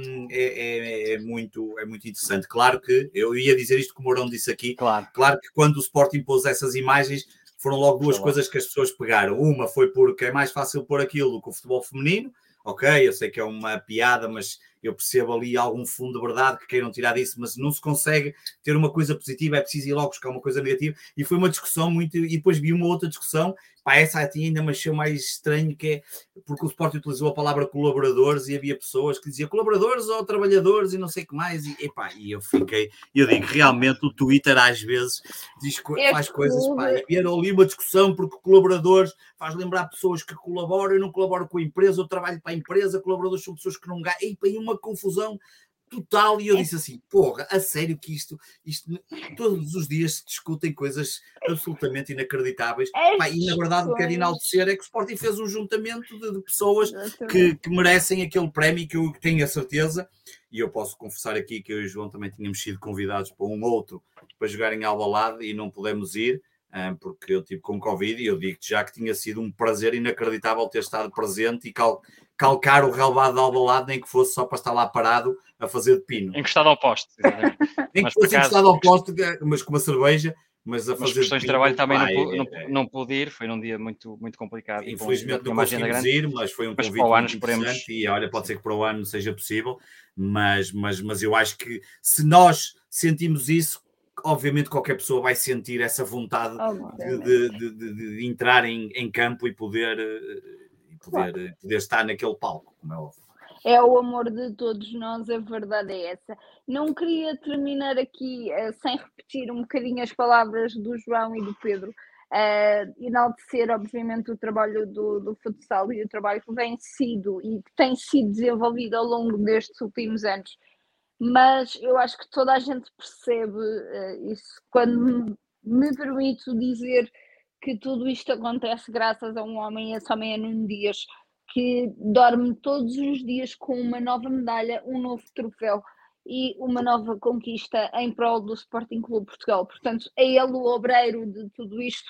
muito interessante. Claro que, eu ia dizer isto que o Mourão disse aqui, claro que quando o Sporting pôs essas imagens... Foram logo duas coisas que as pessoas pegaram. Uma foi porque é mais fácil pôr aquilo que o futebol feminino. Ok, eu sei que é uma piada, mas eu percebo ali algum fundo de verdade que queiram tirar disso, mas não se consegue ter uma coisa positiva, é preciso ir logo buscar uma coisa negativa. E foi uma discussão muito... E depois vi uma outra discussão, essa ainda me achou mais estranho, que é porque o Sporting utilizou a palavra colaboradores e havia pessoas que diziam colaboradores ou trabalhadores e não sei o que mais. E eu fiquei... Eu digo, realmente o Twitter às vezes faz coisas... E era ali uma discussão porque colaboradores faz lembrar pessoas que colaboram e não colaboram com a empresa, ou trabalho para a empresa, colaboradores são pessoas que não ganham... Uma confusão total, e eu disse assim, porra, a sério que isto todos os dias se discutem coisas absolutamente inacreditáveis, e na verdade o que quero enaltecer é que o Sporting fez um juntamento de pessoas que merecem aquele prémio, que eu tenho a certeza, e eu posso confessar aqui que eu e o João também tínhamos sido convidados para um outro, para jogar em Alvalade e não pudemos ir, porque eu tive com Covid, e eu digo-te já que tinha sido um prazer inacreditável ter estado presente e calcar o relvado de Alvalade, nem que fosse só para estar lá parado a fazer de pino. Encostado ao poste. Nem que fosse encostado ao poste, mas com uma cerveja, mas a fazer de pino. As questões de trabalho também não pude ir, foi num dia muito, muito complicado. Infelizmente não conseguimos ir, mas foi um convite muito interessante e olha, pode ser que para o ano seja possível, mas eu acho que se nós sentimos isso, obviamente qualquer pessoa vai sentir essa vontade de entrar em campo e poder estar naquele palco, como é óbvio. É o amor de todos nós, a verdade é essa. Não queria terminar aqui sem repetir um bocadinho as palavras do João e do Pedro, enaltecer obviamente o trabalho do futsal e o trabalho que vem sido e que tem sido desenvolvido ao longo destes últimos anos, mas eu acho que toda a gente percebe isso quando me permito dizer que tudo isto acontece graças a um homem, esse homem é Nuno Dias, que dorme todos os dias com uma nova medalha, um novo troféu e uma nova conquista em prol do Sporting Clube Portugal. Portanto, é ele o obreiro de tudo isto.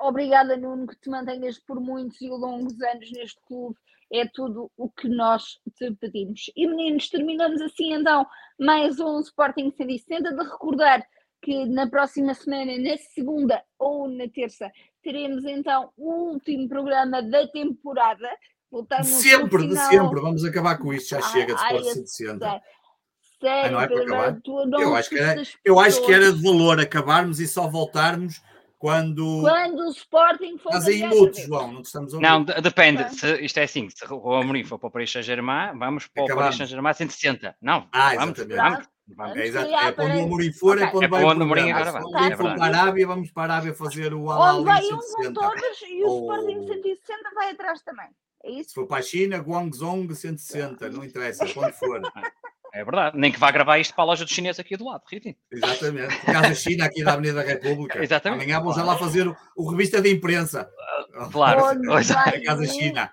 Obrigada, Nuno, que te mantenhas por muitos e longos anos neste clube. É tudo o que nós te pedimos. E, meninos, terminamos assim então mais um Sporting 160, de recordar que na próxima semana, na segunda ou na terça, teremos então o último programa da temporada. Voltamos sempre, de sempre, vamos acabar com isto, já chega de Sport 160. Sério, não é para acabar? Eu acho que era de valor acabarmos e só voltarmos quando o Sporting for... Mas aí outro, João, não estamos a ouvir. Não, depende. Isto é assim, se o Amorim for para o Paris Saint-Germain, vamos para o Paris Saint-Germain 160. Não, vamos. É para onde o Amorim for, okay. É para onde o Amorim agora vai. Se o Amorim for para a Arábia, vamos para a Arábia fazer o Al-Ahly 160. Onde vai um com todos e o Sporting 160 vai atrás também. É isso? Se for para a China, Guangzhou 160, não interessa, quando for. É verdade, nem que vá gravar isto para a loja dos chineses aqui do lado, Ritinho. Exatamente, Casa China aqui na Avenida da República. Exatamente. Amanhã vão já lá fazer o revista de imprensa. Claro. A Casa China.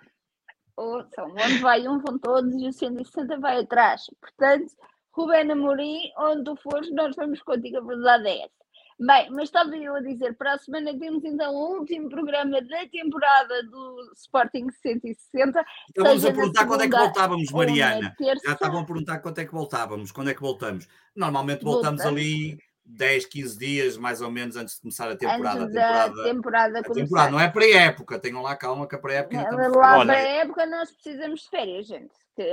Onde vai um vão todos e o 160 vai atrás. Portanto, Ruben Amorim, onde tu fores, nós vamos contigo, a verdade é essa. Bem, mas estava eu a dizer, para a semana temos então o último programa da temporada do Sporting 160. Então vamos a perguntar quando é que voltávamos, Mariana. Já estavam a perguntar quando é que voltávamos, quando é que voltamos. Normalmente voltamos ali 10, 15 dias, mais ou menos, antes de começar a temporada. A temporada não é pré-época, tenham lá calma que a pré-época ainda estamos... Lá olha, pré-época nós precisamos de férias, gente.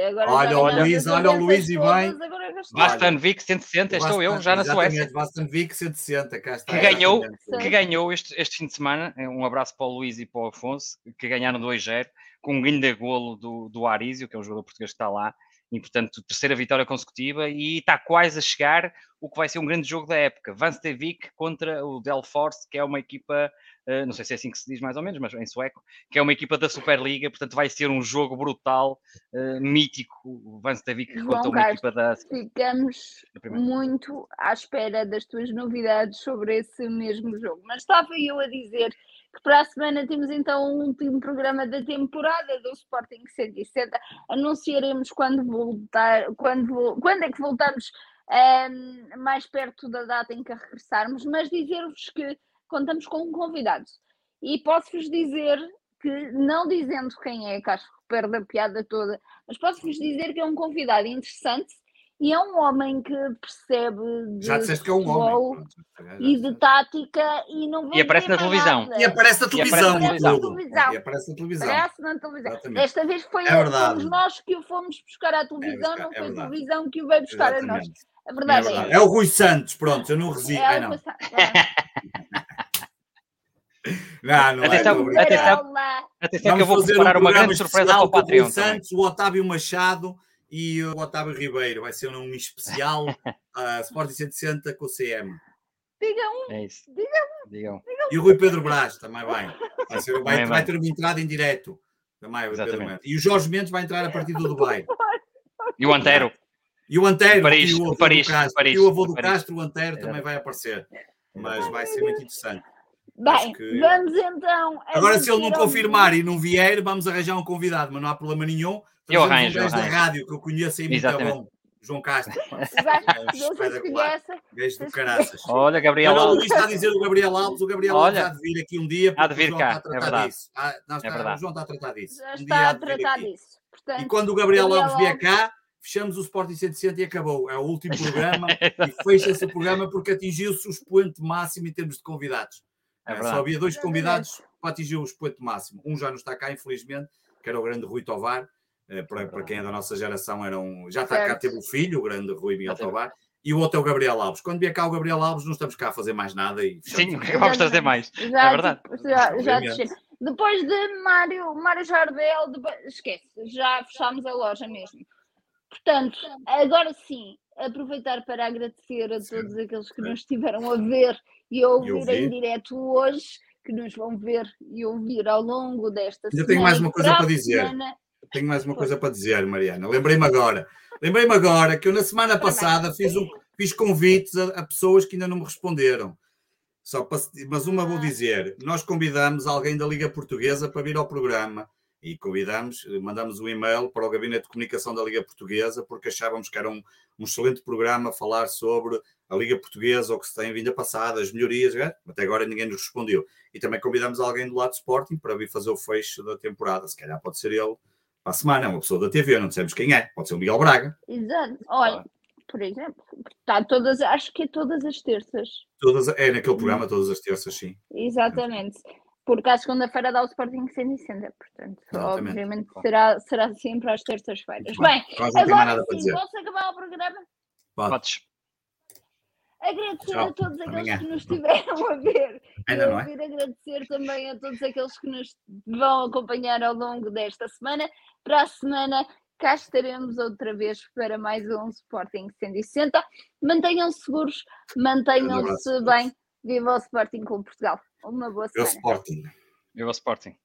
Agora olha o Luís e bem. Bastanvik 160, estou eu já na Suécia. Bastanvik 160, cá está. Que ganhou este fim de semana, um abraço para o Luís e para o Afonso, que ganharam 2-0, com um grande golo do Arizio, que é um jogador português que está lá. E, portanto, terceira vitória consecutiva e está quase a chegar o que vai ser um grande jogo da época. Vanstevik contra o Delfors, que é uma equipa, não sei se é assim que se diz mais ou menos, mas em sueco, que é uma equipa da Superliga, portanto vai ser um jogo brutal, mítico. O Vanstevik contra uma equipa da... Ficamos muito à espera das tuas novidades sobre esse mesmo jogo. Mas estava eu a dizer... que para a semana temos então o último programa da temporada do Sporting 160. Anunciaremos quando é que voltamos mais perto da data em que regressarmos, mas dizer-vos que contamos com um convidado. E posso-vos dizer que, não dizendo quem é, que acho que perde a piada toda, mas posso-vos dizer que é um convidado interessante e é um homem que percebe de futebol e de tática e não vê. E aparece na televisão. E aparece na televisão. Desta vez fomos nós que o fomos buscar à televisão, não foi a televisão que o veio buscar a nós. A verdade é essa. É o Rui Santos, pronto, eu não resisto. Atenção que eu vou preparar uma grande surpresa para o Patreon. O Rui Santos, o Otávio Machado e o Otávio Ribeiro, vai ser um especial Sporting 160 com o CM. Digam. E o Rui Pedro Brás também vai ter uma entrada em direto. Também, e o Jorge Mendes vai entrar a partir do Dubai. E o Antero. E o avô do Castro, o Antero, também vai aparecer. Mas vai ser muito interessante. Bem, vamos então... Agora, se ele não confirmar e não vier, vamos arranjar um convidado, mas não há problema nenhum. Eu arranjo. Rádio, que eu conheço aí muito bom, João Castro. Beijo do caraças. Olha, Gabriel Alves. O Luís está a dizer o Gabriel Alves. O Gabriel Alves há de vir aqui um dia. Há de vir cá, é verdade. O João está a tratar disso. Já está a tratar disso. Portanto, e quando o Gabriel Alves vier cá, fechamos o Sporting 160 e acabou. É o último programa e fecha-se o programa porque atingiu-se o expoente máximo em termos de convidados. É só havia dois convidados para atingir o expoente máximo. Um já não está cá, infelizmente, que era o grande Rui Tovar. Para quem é da nossa geração já está cá, teve um filho, o grande Rui Miguel Tovar, e o outro é o Gabriel Alves. Quando vier cá o Gabriel Alves, não estamos cá a fazer mais nada e sim, vamos trazer mais, é verdade. Depois de Mário Jardel, esquece, já fechámos a loja mesmo. Portanto, agora sim, aproveitar para agradecer a todos aqueles que nos estiveram a ver e a ouvir em direto hoje. que nos vão ver e ouvir ao longo desta semana. Eu tenho mais uma coisa para dizer. Tenho mais uma coisa para dizer, Mariana. Lembrei-me agora que eu na semana passada fiz convites a pessoas que ainda não me responderam. Mas uma vou dizer. Nós convidamos alguém da Liga Portuguesa para vir ao programa e mandamos um e-mail para o Gabinete de Comunicação da Liga Portuguesa porque achávamos que era um excelente programa falar sobre a Liga Portuguesa, o que se tem vindo a passar, as melhorias, né? Até agora ninguém nos respondeu. E também convidamos alguém do lado do Sporting para vir fazer o fecho da temporada. Se calhar pode ser ele para a semana, uma pessoa da TV, não sabemos quem é. Pode ser o Miguel Braga. Exato. Olha, por exemplo, acho que é todas as terças. É naquele programa, todas as terças, sim. Exatamente. Porque à segunda-feira dá o Sporting sem licença, portanto, obviamente será sempre às terças-feiras. Bem, agora sim, posso acabar o programa? Podes. Agradecer a todos aqueles que nos tiveram a ver. Agradecer também a todos aqueles que nos vão acompanhar ao longo desta semana. Para a semana, cá estaremos outra vez para mais um Sporting 160. Mantenham-se seguros, mantenham-se bem. Viva o Sporting com Portugal. Uma boa semana. Viva o Sporting.